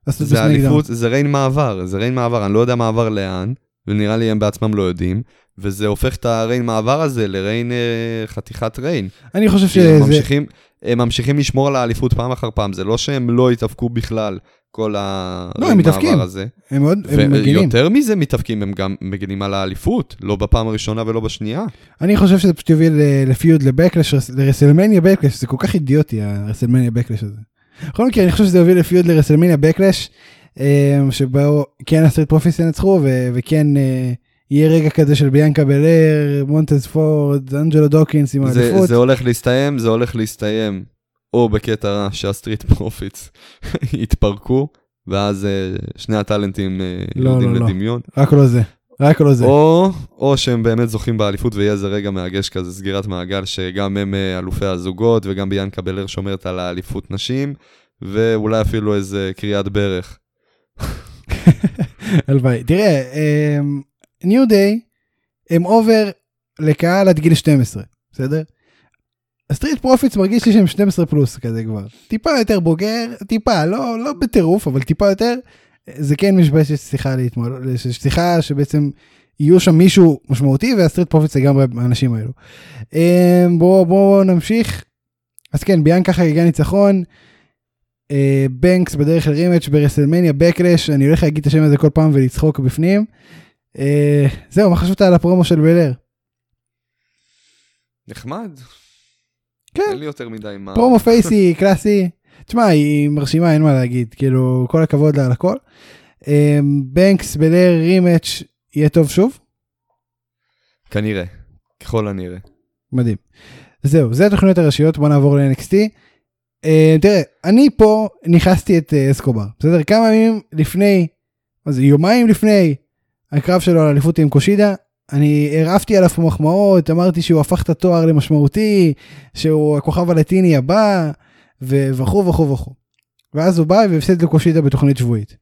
זה אליפות, זה ריין מעבר, אני לא יודע מעבר לאן, ונראה לי הם בעצמם לא יודעים, וזה הופך את הריין מעבר הזה לריין חתיכת ריין. אני חושב שזה... הם ממשיכים לשמור על האליפות פעם אחר פעם, זה לא שהם לא יתאבקו בכלל כל הריין מעבר הזה. הם מגנים. יותר מזה מתאבקים, הם גם מגנים על האליפות, לא בפעם הראשונה ולא בשנייה. אני חושב שזה פשוט יוביל לפיוד לבקלש, לרסלמניה בקלש, זה כל כך אידיוטי הרסלמניה בקלש הזה. בכל מקרה, אני חושב שזה הוביל לפיוד לרסלמניה בקלש, שבו כן הסטריט פרופיס ינצחו, וכן יהיה רגע כזה של ביאנקה בלר, מונטז פורד, אנג'לו דוקינס עם האליפות. זה הולך להסתיים, או בקטע שהסטריט פרופיס יתפרקו, ואז שני הטלנטים יורדים לדמיון. רק לא זה. או שהם באמת זוכים באליפות, ויהיה איזה רגע מרגש כזה, סגירת מעגל, שגם הם אלופי הזוגות, וגם ביאנקה בלר שומרת על האליפות נשים, ואולי אפילו איזה קריאת ברך. אלוואי. תראה, ניו דיי, הם עובר לקהל עד גיל 12, בסדר? הסטריט פרופיטס מרגיש לי שהם 12 פלוס כזה כבר. טיפה יותר בוגר, טיפה, לא בטירוף, אבל טיפה יותר... זה כן משבא שיש שיחה להתמול, שיש שיחה שבעצם יהיו שם מישהו משמעותי, והסטריט פרופיטס זה גם האנשים האלו. בואו נמשיך. אז כן, ביאנקה חגגה ניצחון, בנקס בדרך לרימץ' ברסלמניה, בקלש, אני הולך להגיד את השם הזה כל פעם ולצחוק בפנים. זהו, מה חשבת על הפרומו של בלר? נחמד. כן. אין לי יותר מדי מה. פרומו פייסי, קלאסי. תשמע, היא מרשימה, אין מה להגיד, כאילו, כל הכבוד לה על הכל. בנקס בלר רימאץ' יהיה טוב שוב? כנראה, ככל הנראה. מדהים. זהו, זה התוכניות הראשיות, בוא נעבור ל-NXT. תראה, אני פה נכנסתי את אסקובר, בסדר? כמה ימים לפני, אז יומיים לפני, הקרב שלו על אליפות עם קושידה, אני הרעפתי עליו במחמאות, אמרתי שהוא הפך את התואר למשמעותי, שהוא הכוכב הלטיני הבא, וכו וכו וכו. ואז הוא בא והפסד לקושידה בתוכנית שבועית.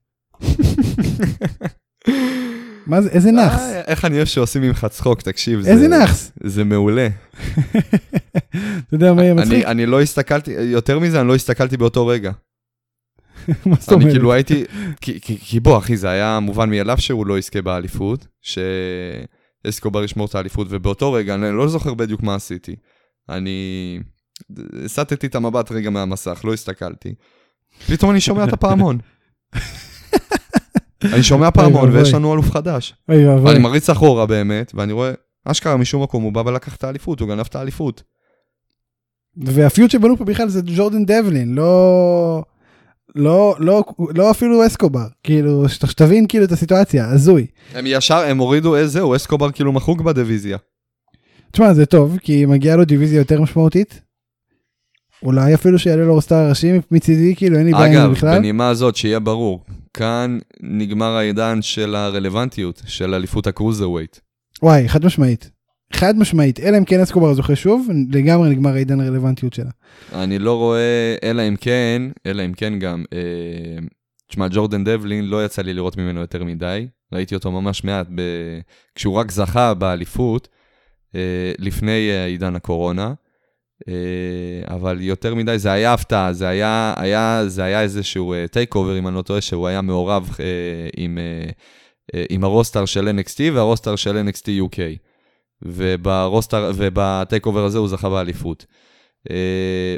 מה זה? איזה נחס. איך אני אוהב שעושים ממך צחוק, תקשיב. איזה נחס. זה מעולה. אתה יודע מה יהיה מצחיק? אני לא הסתכלתי, יותר מזה אני לא הסתכלתי באותו רגע. מה זאת אומרת? אני כאילו הייתי, כי בוא אחי, זה היה מובן מאליו שהוא לא יזכה באליפות, שאסקובר ישמור את האליפות, ובאותו רגע, אני לא זוכר בדיוק מה עשיתי. אני סטתי את המבט רגע מהמסך, לא הסתכלתי. פתאום אני שומע את הפעמון. אני שומע פעמון ויש לנו אלוף חדש. אני מריץ אחורה באמת, ואני רואה, אשכרה משום מקום, הוא בא ולקח את האליפות, הוא גנב את האליפות. והפיוט שבנו פה בכלל זה ג'ורדן דבלין, לא אפילו אסקובר, כאילו, שתבין כאילו את הסיטואציה, הזוי. הם ישר, הם הורידו איזהו, אסקובר כאילו מחוק בדיוויזיה. תשמע, זה טוב, כי מגיעה לו דיוויזיה יותר משמעותית, אולי אפילו שיעלה לו סטאר ראשי מצידי, כאילו, אין לי בעיה בכלל. אגב, בנימה הזאת, שיהיה ברור, כאן נגמר העידן של הרלוונטיות, של אליפות הקרוזרווייט. וואי, חד משמעית. חד משמעית, אלא אם כן אסקובר זוכה שוב, לגמרי נגמר העידן הרלוונטיות שלה. אני לא רואה, אלא אם כן גם, תשמע, ג'ורדן דבלין, לא יצא לי לראות ממנו יותר מדי, ראיתי אותו ממש מעט, כשהוא רק זכה באליפות, לפני עידן הקורונה, אבל יותר מדי, זה היה הפתעה, זה היה איזשהו טייק אובר, אם אני לא טועה, שהוא היה מעורב עם הרוסטר של NXT, והרוסטר של NXT UK. ובטייק אובר הזה הוא זכה באליפות.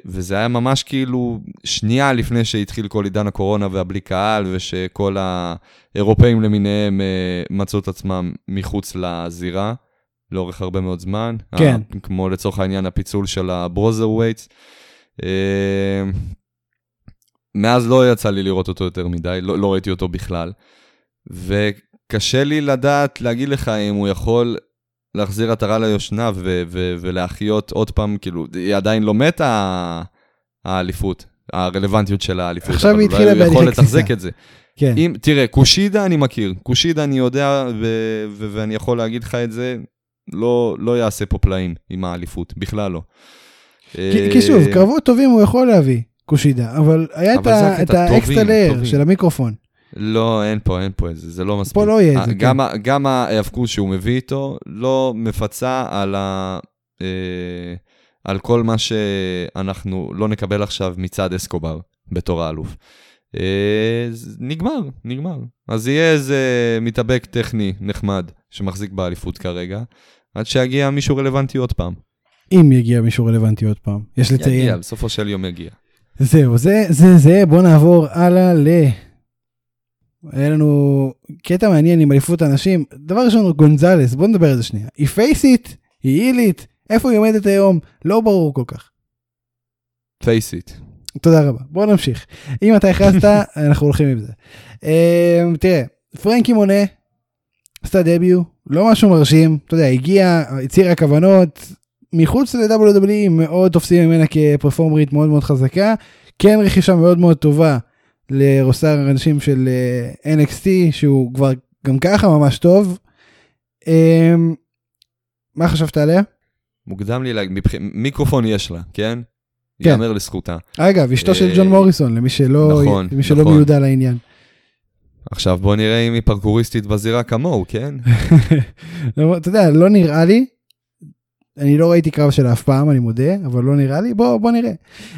וזה היה ממש כאילו שנייה לפני שהתחיל כל עידן הקורונה והבלי קהל, ושכל האירופאים למיניהם מצאו את עצמם מחוץ לזירה, לאורך הרבה מאוד זמן. כן. כמו לצורך העניין הפיצול של הברוזרווייטס. מאז לא יצא לי לראות אותו יותר מדי, לא ראיתי אותו בכלל. וקשה לי לדעת, להגיד לך אם הוא יכול להחזיר עטרה ליושנה ולהחיות עוד פעם, כאילו, היא עדיין לא מתה האליפות, הרלוונטיות של האליפות. עכשיו היא התחילה בהליכי כסיסה. הוא יכול לתחזק את זה. כן. תראה, קושידה אני מכיר, קושידה אני יודע, ואני יכול להגיד לך את זה, לא יעשה פה פלאים עם האליפות, בכלל לא. כי שוב, קרבות טובים הוא יכול להביא, קושידה, אבל היה את האקסטלר של המיקרופון. לא, אין פה, זה לא מספיק. פה לא יהיה את זה. גם ההפקוש שהוא מביא איתו, לא מפצה על כל מה שאנחנו לא נקבל עכשיו מצד אסקובר, בתור האלוף. נגמר. אז יהיה איזה מתאבק טכני נחמד, שמחזיק באליפות כרגע, עד שיגיע מישהו רלוונטי עוד פעם. אם יגיע מישהו רלוונטי עוד פעם, יש לציין. יגיע, בסופו של יום יגיע. זהו, זה, בוא נעבור הלאה היה לנו קטע מעניין עם אליפות האנשים. דבר ראשון, גונזלס, בוא נדבר על זה שנייה. היא פייסית, היא אילית, איפה היא עומדת היום? לא ברור כל כך. פייסית. תודה רבה, בוא נמשיך. אם אתה הכרזת, אנחנו הולכים עם זה. תראה, פרנקי מונה, עשתה דביו, לא משהו מרשים, אתה יודע, הגיע, הצירה כוונות, מחוץ ל-WWE, מאוד תופסים ממנה כפרפורמרית מאוד מאוד חזקה, כן רכישה מאוד מאוד טובה, לרוסר אנשים של NXT, שהוא כבר גם ככה ממש טוב. מה חשבת עליה? מוקדם לי להגיד, מיקרופון יש לה, כן? כן. יאמר לזכותה. אגב, אשתו של ג'ון מוריסון, למי שלא מיודע לעניין. עכשיו בוא נראה אם היא פרקוריסטית בזירה כמוהו, כן? אתה יודע, לא נראה לי, אני לא ראיתי קרב שלה אף פעם, אני מודה, אבל לא נראה לי, בוא נראה.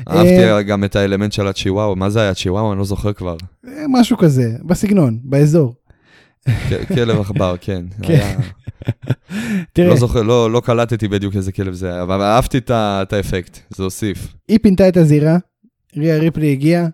אהבתי גם את האלמנט של הצ'יוואו, מה זה היה צ'יוואו? אני לא זוכר כבר. משהו כזה, בסגנון, באזור. כלב עכבר, כן. לא זוכר, לא קלטתי בדיוק איזה כלב זה היה, אבל אהבתי את האפקט, זה הוסיף. היא פינתה את הזירה, ריה ריפלי הגיעה,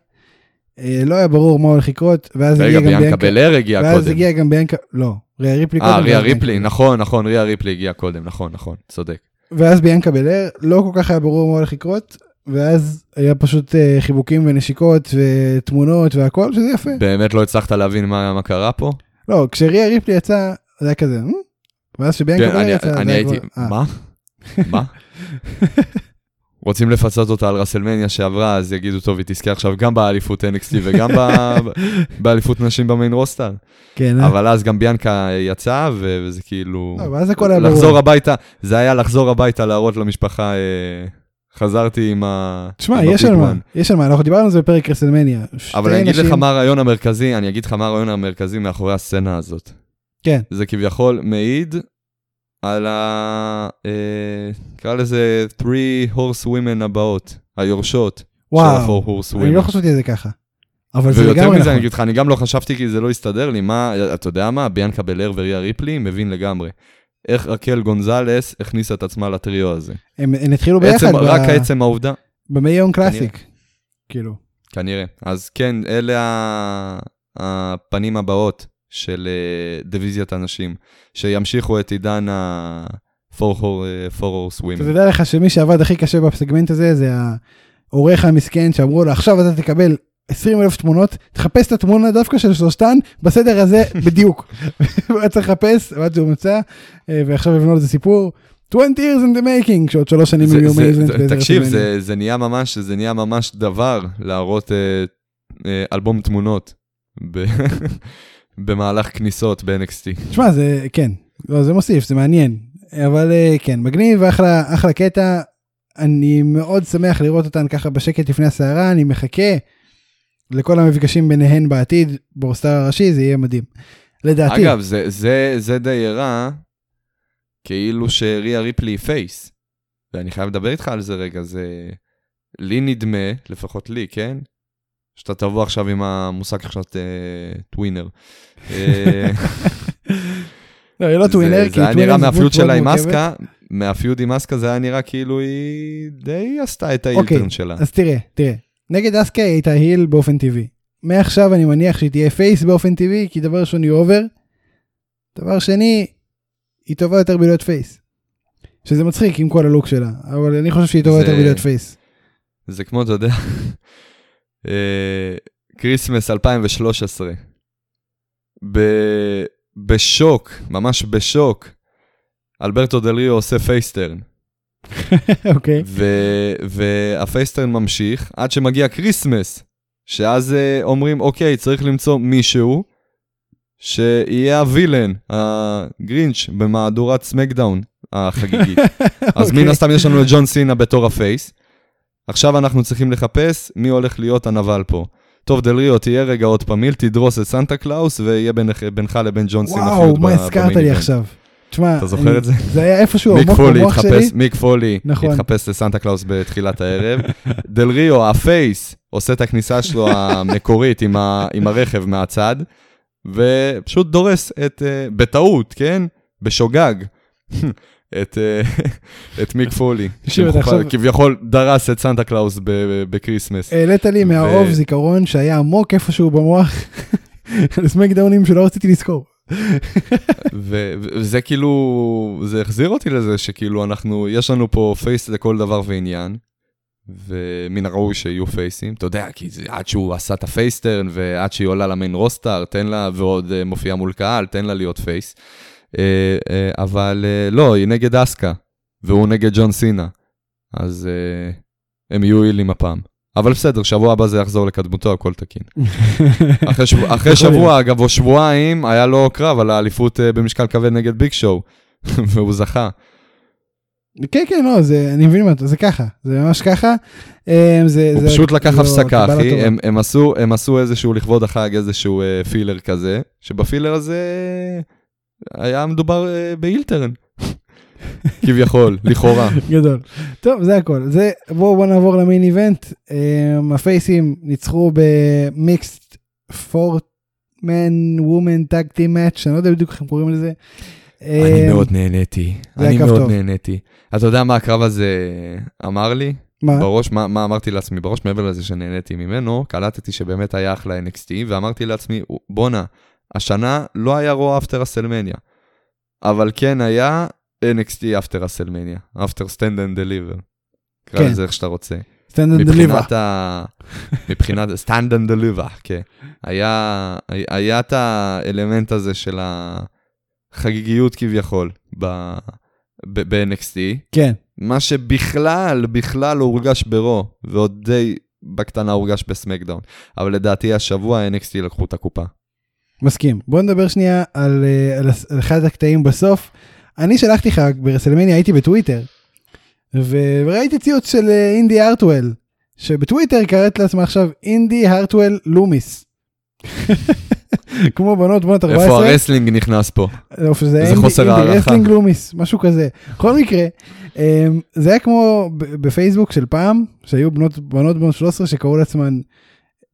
לא היה ברור מה הולך לקרות, ואז הגיע גם ביאנקה בלר הגיעה קודם. ואז הגיע גם ביאנקה, לא, ריה ריפלי קודם. ריה ריפלי, נכון, ריה ריפלי הגיעה קודם, נכון, צודק. ואז ביאנקה בלר, לא כל כך היה ברור מה הולך לקרות, ואז היה פשוט חיבוקים ונשיקות ותמונות והכל, שזה יפה. באמת לא הצלחת להבין מה קרה פה? לא, כשריה ריפלי יצא, זה היה כזה, ואז שביאנקה לא יצא, אני הייתי, מה? מה? רוצים לפצות אותה על רסלמניה שעברה, אז יגידו טוב, היא תזכה עכשיו גם באליפות NXT וגם באליפות נשים במיין רוסטר. כן. אבל אז גם ביאנקה יצאה, וזה כאילו... ואז הכל היה ברור. לחזור הביתה, זה היה לחזור הביתה להראות למשפחה... חזרתי עם ה... תשמע, יש על מה, אנחנו דיברנו על זה בפרק רסלמניה. אבל אני אגיד לך מה הרעיון המרכזי, מאחורי הסצנה הזאת. כן. זה כביכול מעיד על ה... קרא לזה 3 horsewomen הבאות, היורשות. וואו, אני לא חשבתי על זה ככה. אבל זה לגמרי נכון. ויותר מזה, אני אגיד לך, אני גם לא חשבתי כי זה לא הסתדר לי. מה, אתה יודע מה, ביאנקה בלר וריה ריפלי מבין לגמרי. איך רקל גונזלס הכניסה את עצמה לטריו הזה. הם התחילו ביחד. רק העצם העובדה. במיון קלאסיק. כאילו. כנראה. אז כן, אלה הפנים הבאות של דיוויזיית הנשים, שימשיכו את עידן ה-4 horse women. אתה יודע לך שמי שעבד הכי קשה בסגמנט הזה, זה העורך המסכן שאמרו לו, עכשיו אתה תקבל 20,000 תמונות, תחפש את התמונה דווקא של שלושתן, בסדר הזה בדיוק. ואתה צריך לחפש, ועד שהוא מצא, ועכשיו הבנו לזה סיפור, 20 years in the making, שעוד 3 שנים יהיו מייבנט. תקשיב, זה נהיה ממש דבר, להראות אלבום תמונות, במהלך כניסות ב-NXT. תשמע, זה כן, זה מוסיף, זה מעניין, אבל כן, מגניב, אחלה קטע, אני מאוד שמח לראות אותן ככה בשקט לפני הסערה, אני מחכה, לכל המפגשים ביניהן בעתיד, בורסטר הראשי, זה יהיה מדהים. לדעתי. אגב, זה די הרע, כאילו שריה ריפלי פייס. ואני חייב לדבר איתך על זה רגע, זה... לי נדמה, לפחות לי, כן? שאתה תבוא עכשיו עם המושג עכשיו טווינר. לא, היא לא טווינר, כי טווינר זה דמות מאוד מורכבת. מהפיוד עם אסקה זה היה נראה כאילו היא די עשתה את האילטרן שלה. אוקיי, אז תראה. נגד אסקה היא הייתה היל באופן טבעי. מעכשיו אני מניח שהיא תהיה פייס באופן טבעי, כי דבר ראשון היא אובר. דבר שני, היא טובה יותר בלהיות פייס. שזה מצחיק עם כל הלוק שלה, אבל אני חושב שהיא טובה יותר בלהיות פייס. זה כמו, אתה יודע, קריסמס 2013. בשוק, ממש בשוק, אלברטו דלריו עושה פייסטרן. אוקיי. והפייסטרן ממשיך, עד שמגיע קריסמס, שאז אומרים, אוקיי, צריך למצוא מישהו, שיהיה הווילן, הגרינץ' במהדורת סמקדאון, החגיגית. אז מן הסתם יש לנו את ג'ון סינה בתור הפייס, עכשיו אנחנו צריכים לחפש, מי הולך להיות הנבל פה. טוב, דלריו, תהיה רגע עוד פעם, תדרוס את סנטה קלאוס, ויהיה בינך לבין ג'ון סינה. וואו, מה הזכרת לי עכשיו? אתה זוכר את זה? זה היה איפשהו עמוק במוח שלי. מיק פולי התחפש לסנטה קלאוס בתחילת הערב. דל ריו, הפייס, עושה את הכניסה שלו המקורית עם הרכב מהצד, ופשוט דורס את, בטעות, כן? בשוגג, את מיק פולי, שכביכול דרס את סנטה קלאוס בקריסמס. העלית לי מהאוב זיכרון שהיה עמוק איפשהו במוח, לסמקדאונים שלא רציתי לזכור. וזה כאילו, זה החזיר אותי לזה שכאילו אנחנו, יש לנו פה פייס לכל דבר ועניין, ומן הראוי שיהיו פייסים, אתה יודע, כי עד שהוא עשה את הפייסטרן ועד שהיא עולה למיין רוסטר, תן לה, ועוד מופיעה מול קהל, תן לה להיות פייס, אבל לא, היא נגד אסקה, והוא נגד ג'ון סינה, אז הם יהיו אילים הפעם. אבל בסדר, שבוע הבא זה יחזור לקדמותו, הכל תקין. אחרי שבוע, אגב, או שבועיים, היה לו קרב על האליפות במשקל כבד נגד ביג שואו, והוא זכה. כן, לא, אני מבין מה, זה ככה, זה ממש ככה. הוא פשוט לקח הפסקה, אחי, הם עשו איזשהו לכבוד החג, איזשהו פילר כזה, שבפילר הזה היה מדובר באילטרן. כביכול, לכאורה. גדול. טוב, זה הכל. בואו נעבור למיין איבנט. הפייסים ניצחו במיקסט 4-man-woman tag team match, אני לא יודע בדיוק איך הם קוראים לזה. אני מאוד נהניתי. אתה יודע מה הקרב הזה אמר לי? מה? בראש, מה אמרתי לעצמי? בראש מעבר לזה שנהניתי ממנו, קלטתי שבאמת היה אחלה NXT, ואמרתי לעצמי, בונה, השנה לא היה רוע אפטר רסלמניה. אבל כן היה NXT after WrestleMania, after stand and deliver. קרא לזה איך שאתה רוצה. מבחינת stand and deliver, כן. היה את האלמנט הזה של החגיגיות כביכול ב-NXT. כן. מה שבכלל הורגש ברו, ועוד די בקטנה הורגש בסמקדאון. אבל לדעתי השבוע NXT לקחו את הקופה. מסכים. בוא נדבר שנייה על אחד הקטעים בסוף. אני שלחתי לך ברסלמניה, הייתי בטוויטר, וראיתי ציוץ של אינדי הרטואל, שבטוויטר קראת לעצמה עכשיו אינדי הרטואל לומיס. כמו בנות 14. איפה הרסלינג נכנס פה? זה חוסר הערכה. רסלינג לומיס, משהו כזה. בכל מקרה, זה היה כמו בפייסבוק של פעם, שהיו בנות 13 שקראו לעצמן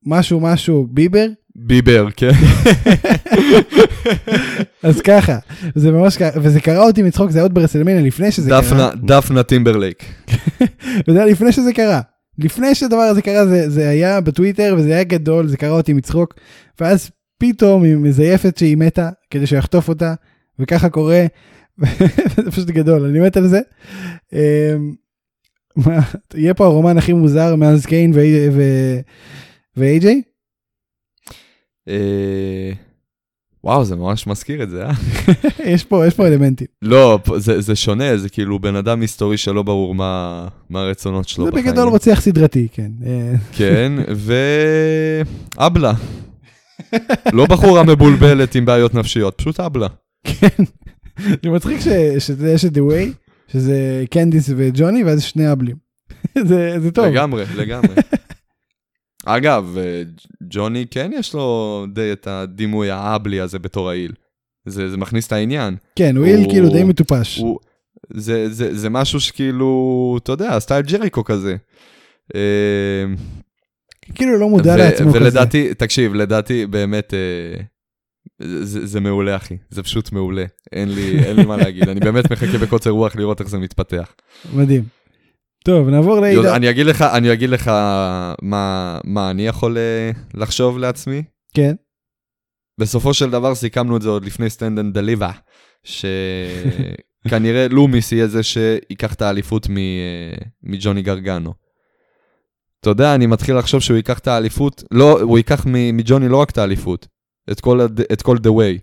משהו ביבר. ביבר, כן. אז ככה, זה ממש ככה, וזה קרה אותי מצחוק, זה היה עוד ברסלמניה לפני שזה קרה. דפנה טימברלייק. וזה היה לפני שזה קרה. לפני שהדבר הזה קרה, זה היה בטוויטר, וזה היה גדול, זה קרה אותי מצחוק, ואז פתאום היא מזייפת שהיא מתה, כדי שיחטוף אותה, וככה קורה, וזה פשוט גדול, אני מת על זה. יהיה פה הרומן הכי מוזר, מאז קיין ואיי-ג'יי? וואו, זה ממש מזכיר את זה, אה? יש פה אלמנטים. לא, זה שונה, זה כאילו בן אדם היסטורי שלא ברור מה הרצונות שלו בחיים. זה בגדול רוצח סדרתי, כן. כן, אבלה. לא בחורה מבולבלת עם בעיות נפשיות, פשוט אבלה. כן. זה מצחיק שיש את דווי, שזה קנדיס וג'וני, ואז שני אבלים. זה טוב. לגמרי. אגב, ג'וני כן יש לו די את הדימוי האבלי הזה בתור העיל. זה מכניס את העניין. כן, הוא עיל כאילו די מטופש. זה משהו שכאילו, אתה יודע, סטייל ג'ריקו כזה. כאילו לא מודע לעצמו כזה. ולדעתי, תקשיב, לדעתי באמת, זה מעולה אחי, זה פשוט מעולה. אין לי מה להגיד, אני באמת מחכה בקוצר רוח לראות איך זה מתפתח. מדהים. טוב, נעבור לעידה. אני אגיד לך מה אני יכול לחשוב לעצמי. כן. בסופו של דבר סיכמנו את זה עוד לפני סטנד אנד דליבר, שכנראה לומיס יהיה זה שיקח את האליפות מג'וני גרגנו. אתה יודע, אני מתחיל לחשוב שהוא ייקח את האליפות, לא, הוא ייקח מג'וני לא רק את האליפות, את כל the way.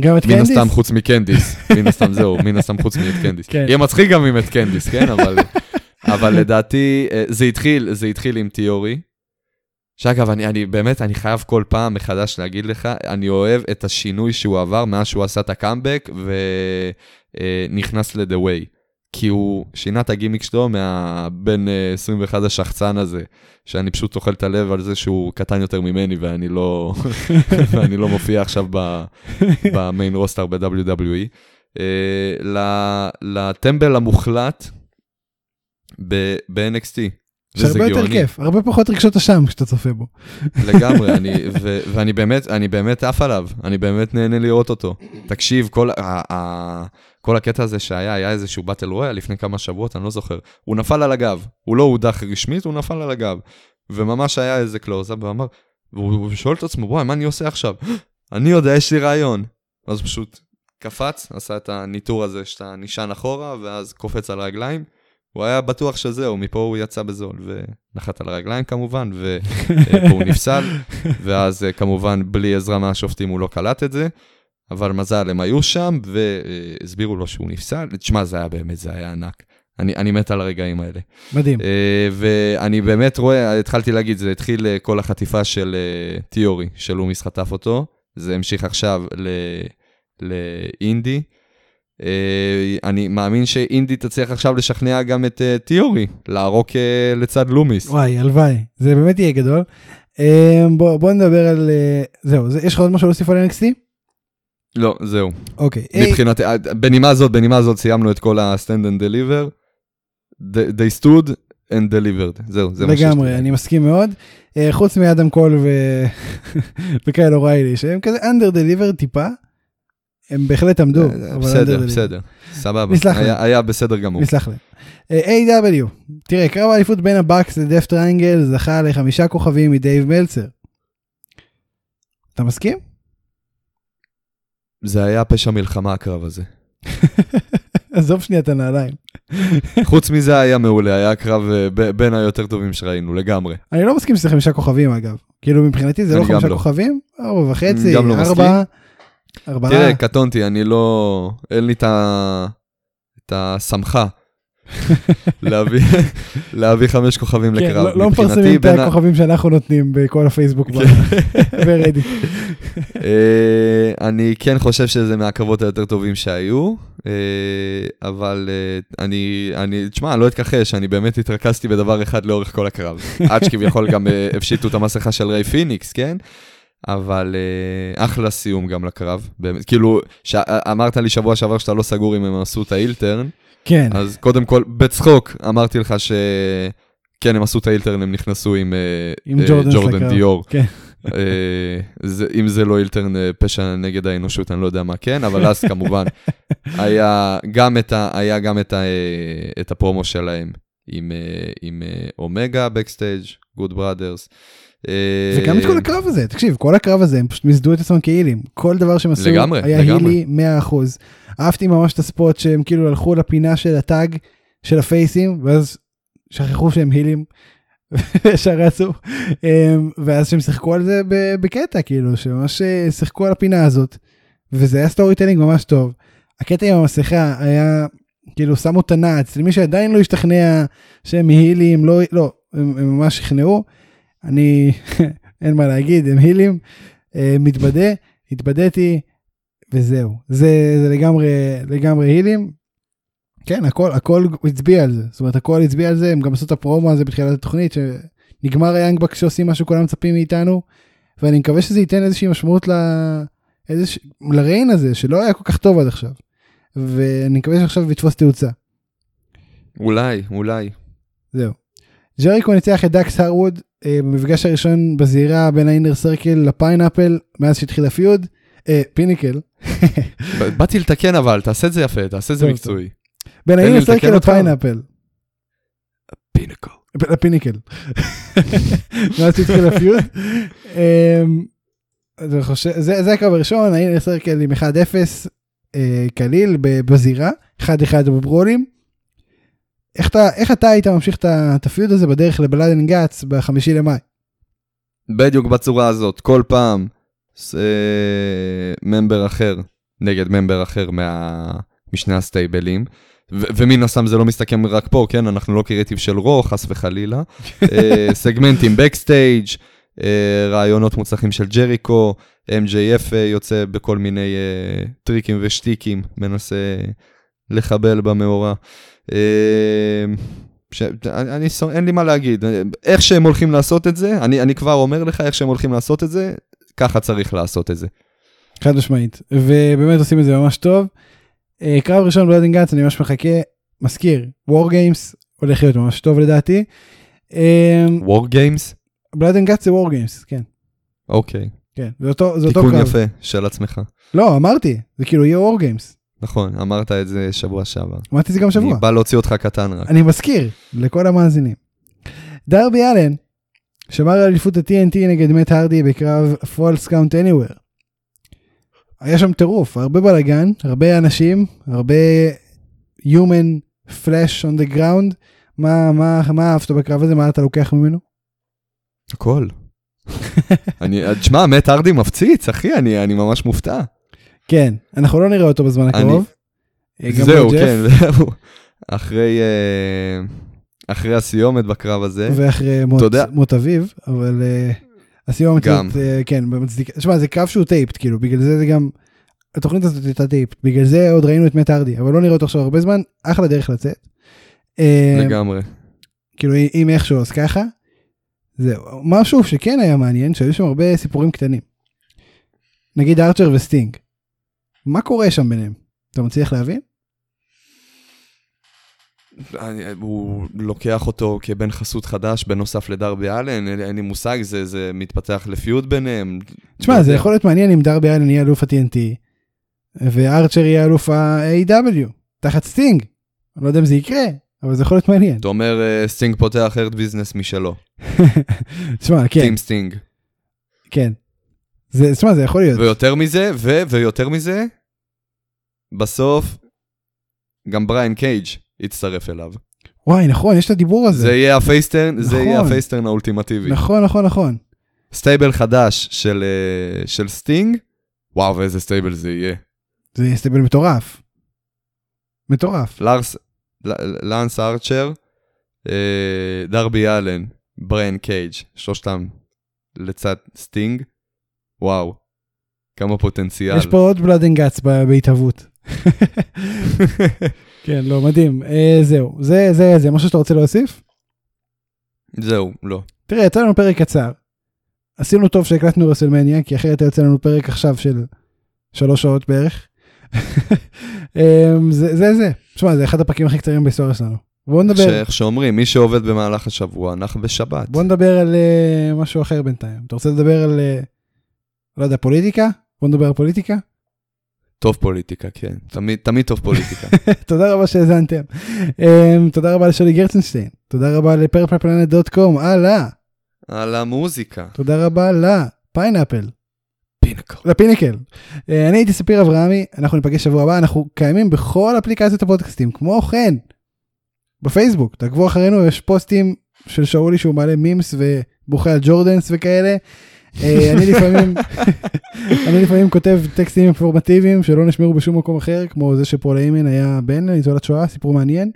גם את קנדיס? מן הסתם חוץ מקנדיס. מן הסתם חוץ מקנדיס. יהיה מצחיק גם עם את קנדיס, כן? אבל לדעתי, זה התחיל עם תיאורי, שאגב, אני באמת, אני חייב כל פעם מחדש להגיד לך, אני אוהב את השינוי שהוא עבר, מאז שהוא עשה את הקאמבק, ונכנס ל-The Way, כי הוא שינה את הגימיק שלו, בין 21 השחצן הזה, שאני פשוט אוכל את הלב על זה, שהוא קטן יותר ממני, ואני לא מופיע עכשיו, במיין רוסטר ב-WWE, לטמבל המוחלט, ב-NXT. הרבה יותר כיף, הרבה פחות רגשות השם כשאתה צופה בו. לגמרי, ואני באמת אף עליו, אני באמת נהנה לראות אותו. תקשיב, כל הקטע הזה היה איזשהו בטל רויאל לפני כמה שבועות, אני לא זוכר. הוא נפל על הגב, הוא לא הודח רשמית, הוא נפל על הגב. וממש היה איזה קלוז-אפ, והוא שואל את עצמו, בואי, מה אני עושה עכשיו? אני יודע, יש לי רעיון. אז פשוט קפץ, עשה את הניטור הזה, שאתה נשען אחורה, ואז קופץ על הרגליים. הוא היה בטוח שזהו, מפה הוא יצא בזול, ונחת על הרגליים כמובן, ופה הוא נפסל, ואז כמובן בלי עזרה מהשופטים הוא לא קלט את זה, אבל מזל, הם היו שם, והסבירו לו שהוא נפסל, תשמע, זה היה באמת, זה היה ענק, אני מת על הרגעים האלה. מדהים. ואני באמת רואה, התחלתי להגיד, זה התחיל כל החטיפה של תיאורי, שלו מסחטף אותו, זה המשיך עכשיו לאינדי, אני מאמין שאינדי תצליח עכשיו לשכנע גם את תיאורי, להרוק לצד לומיס. וואי, הלוואי, זה באמת יהיה גדול. בוא נדבר על... זהו, יש לך עוד משהו להוסיף על NXT? לא, זהו. אוקיי. מבחינת, בנימה הזאת סיימנו את כל ה-stand and deliver. They stood and delivered. זהו, זה מה שיש. לגמרי, אני מסכים מאוד. חוץ מאדם קול וקייל אוריילי, שהם כזה under deliver טיפה. הם בהחלט עמדו. בסדר, סבבה. היה בסדר גמור. נסלח להם. AW, תראה, קרב האליפות בין הבאקס לדף טריינגל זכה ל5 כוכבים מדייב מלצר. אתה מסכים? זה היה פשע מלחמה הקרב הזה. עזוב שנייה את הנעליים. חוץ מזה היה מעולה, היה קרב בין היותר טובים שראינו, לגמרי. אני לא מסכים שזה 5 כוכבים אגב. כאילו מבחינתי זה לא 5 כוכבים, 4.5, 4. תראה, קטונתי, אני לא... אין לי את הסמכה. להביא 5 כוכבים לקרב. לא מפרסמים את הכוכבים שאנחנו נותנים בכל הפייסבוק ורדיט. אני כן חושב שזה מהקרבות היותר טובים שהיו, אבל תשמע, אני לא אתכחש, אני באמת התרכזתי בדבר אחד לאורך כל הקרב. עד שכביכול גם הפשיטו את המסכה של ריי פיניקס, כן? אבל אחלה סיום גם לקרב. כאילו, אמרת לי שבוע שעבר שאתה לא סגור אם הם עשו את האילטרן, כן. אז קודם כל, בצחוק, אמרתי לך שכן, הם עשו את האילטרן, הם נכנסו עם ג'ורדן דיור. כן. אם זה לא אילטרן פשע נגד האנושות, אני לא יודע מה כן, אבל אז כמובן, היה גם את הפרומו שלהם, עם אומגה, בקסטייג', גוד בראדרס. זה גם את כל הקרב הזה, תקשיב, כל הקרב הזה, הם פשוט מזדו את עצמם כהילים, כל דבר שהם עשו היה הילי 100%. אהבתי ממש את הספוט שהם כאילו הלכו לפינה של הטאג, של הפייסים, ואז שכחו שהם הילים, שרצו, ואז שהם שיחקו על זה בקטע, כאילו, שממש שיחקו על הפינה הזאת, וזה היה סטורי טיילינג ממש טוב. הקטע עם המסכה היה, כאילו, שמו תנץ, למי שעדיין לא השתכנע שהם הילים, לא, הם ממש שכנעו, אני, אין מה להגיד, הם הילים, התבדיתי, וזהו. זה לגמרי הילים. כן, הכל הצביע על זה. זאת אומרת, הכל הצביע על זה, הם גם עשו את הפרומו הזה בתחילת התוכנית, שנגמר היאנג באקס שעושים משהו, כולם מצפים מאיתנו, ואני מקווה שזה ייתן איזושהי משמעות לריין הזה, שלא היה כל כך טוב עד עכשיו. ואני מקווה שעכשיו יתפוס תאוצה. אולי. זהו. ג'ריקו ניצח את דקס הרוד, במפגש הראשון בזירה בין האינר סרקל לפיינאפל, מאז שהתחיל הפיוד, פיניקל. באתי לתקן אבל, תעשה את זה יפה, תעשה את זה מקצועי. בין האינר סרקל לפיינאפל. הפיניקל. מאז שהתחיל הפיוד. זה הקרב הראשון, האינר סרקל עם 1-0 כליל בזירה, 1-1 בברולים. איך אתה היית ממשיך את הפיוד הזה בדרך לבלאד אנד גאטס ב5 למאי? בדיוק בצורה הזאת, כל פעם ממבר אחר נגד ממבר אחר משני הסטייבלים, ומן הסתם זה לא מסתכם רק פה, כן? אנחנו לא קריטיב של רוח, חס וחלילה. סגמנטים בקסטייג', רעיונות מוצלחים של ג'ריקו, MJF יוצא בכל מיני טריקים ושטיקים, מנסה לחבל במאורה. אין לי מה להגיד, איך שהם הולכים לעשות את זה, אני כבר אומר לך איך שהם הולכים לעשות את זה, ככה צריך לעשות את זה. חד משמעית, ובאמת עושים את זה ממש טוב. קרב ראשון בלאד אנד גאטס, אני ממש מחכה, מזכיר, War Games הולך להיות ממש טוב לדעתי. War Games? בלאד אנד גאטס זה War Games, כן. אוקיי. כן, זה אותו קרב. תיקון יפה של עצמך. לא, אמרתי, זה כאילו יהיה War Games. נכון, אמרת את זה שבוע שעבר. אמרתי זה גם שבוע. אני בא להוציא אותך קטן רק. אני מזכיר לכל המאזינים. דרבי אלן, שמר על אליפות ה-TNT נגד מאט הרדי בקרב Falls Count Anywhere. היה שם טירוף, הרבה בלגן, הרבה אנשים, הרבה human flesh on the ground. מה אהבת בקרב הזה? מה אתה לוקח ממנו? הכל. תשמע, מאט הרדי מפציץ, אחי, אני ממש מופתע. כן, אנחנו לא נראה אותו בזמן הקרוב. זהו, כן, זהו. אחרי הסיומת בקרב הזה. ואחרי מות אביו, אבל הסיומת, כן, תשמע, זה קרב שהוא טייפט, כאילו, בגלל זה זה גם, התוכנית הזאת הייתה טייפט, בגלל זה עוד ראינו את מאט הרדי, אבל לא נראה אותו עכשיו הרבה זמן, אחלה דרך לצאת. לגמרי. כאילו, אם איכשהו, אז ככה, זהו. משהו שכן היה מעניין, שהיו שם הרבה סיפורים קטנים. נגיד ארצ'ר וסטינג. מה קורה שם ביניהם? אתה מצליח להבין? הוא לוקח אותו כבן חסות חדש, בנוסף לדרבי אלן, אין לי מושג, זה מתפתח לפיוד ביניהם. תשמע, זה יכול להיות מעניין אם דרבי אלן יהיה אלוף ה-TNT, וארצ'ר יהיה אלוף ה-AW, תחת סטינג. אני לא יודע אם זה יקרה, אבל זה יכול להיות מעניין. אתה אומר, סטינג פותח ארד ביזנס משלו. תשמע, כן. טים סטינג. כן. תשמע, זה יכול להיות. ויותר מזה, בסוף, גם בריין קייג' יצטרף אליו. וואי, נכון, יש את הדיבור הזה. זה יהיה הפייסטרן, נכון. זה יהיה הפייסטרן האולטימטיבי. נכון, נכון, נכון. סטייבל חדש של סטינג, וואו, ואיזה סטייבל זה יהיה. זה יהיה סטייבל מטורף. מטורף. לנס ארצ'ר, דרבי אלן, בריין קייג', שלושתם לצד סטינג, וואו, כמה פוטנציאל. יש פה עוד בלאד אנד גאטס בהתהוות. כן, לא, מדהים. זהו, זה משהו שאתה רוצה להוסיף? זהו, לא. תראה, יצא לנו פרק קצר. עשינו טוב שהקלטנו רסלמניה, כי אחרת יצא לנו פרק עכשיו של 3 שעות בערך. זה. תשמע, זה אחד הפרקים הכי קצרים בהיסטוריה שלנו. בואו נדבר. שאומרים, מי שעובד במהלך השבוע, אנחנו בשבת. בואו נדבר על משהו אחר בינתיים. אתה רוצה לדבר על, לא יודע, פוליטיקה? בואו נדבר על פוליטיקה? טוב פוליטיקה, כן. תמיד טוב פוליטיקה. תודה רבה שהזנתם. תודה רבה לשולי גרצנשטיין. תודה רבה לפרפלפלנט.com. הלאה. על המוזיקה. תודה רבה לפיינאפל. פינקל. לפינקל. אני הייתי ספיר אברהמי, אנחנו ניפגש שבוע הבא, אנחנו קיימים בכל אפליקציות הפודקאסטים, כמו כן, בפייסבוק, תעקבו אחרינו, יש פוסטים של שאולי שהוא מעלה מימס ובוכה על ג'ורדנס וכאלה, אני לפעמים כותב טקסטים אינפורמטיביים שלא נשמרו בשום מקום אחר, כמו זה שפול אימן היה בן ניצולת שואה, סיפור מעניין.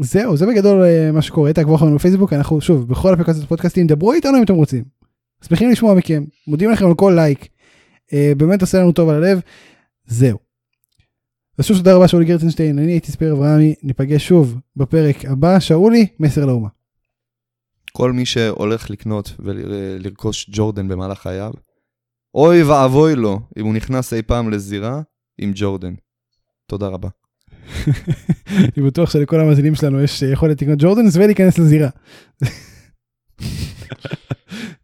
זהו, זה בגדול מה שקורה, תעקבו אחרינו בפייסבוק, אנחנו שוב, בכל אפליקציות הפודקאסטים, דברו איתנו אם אתם רוצים, שמחים לשמוע מכם, מודים לכם על כל לייק, באמת עושה לנו טוב על הלב, זהו. אז שוב תודה רבה שאולי גרצנשטיין, אני הייתי ספיר אברהמי, ניפגש שוב בפרק הבא, שאולי, מסר לאומה. כל מי שהולך לקנות ולרכוש ג'ורדן במהלך חייו, אוי ואבוי לו, אם הוא נכנס אי פעם לזירה עם ג'ורדן. תודה רבה. אני בטוח שלכל המאזינים שלנו יש יכולת לקנות ג'ורדנס ולהיכנס לזירה.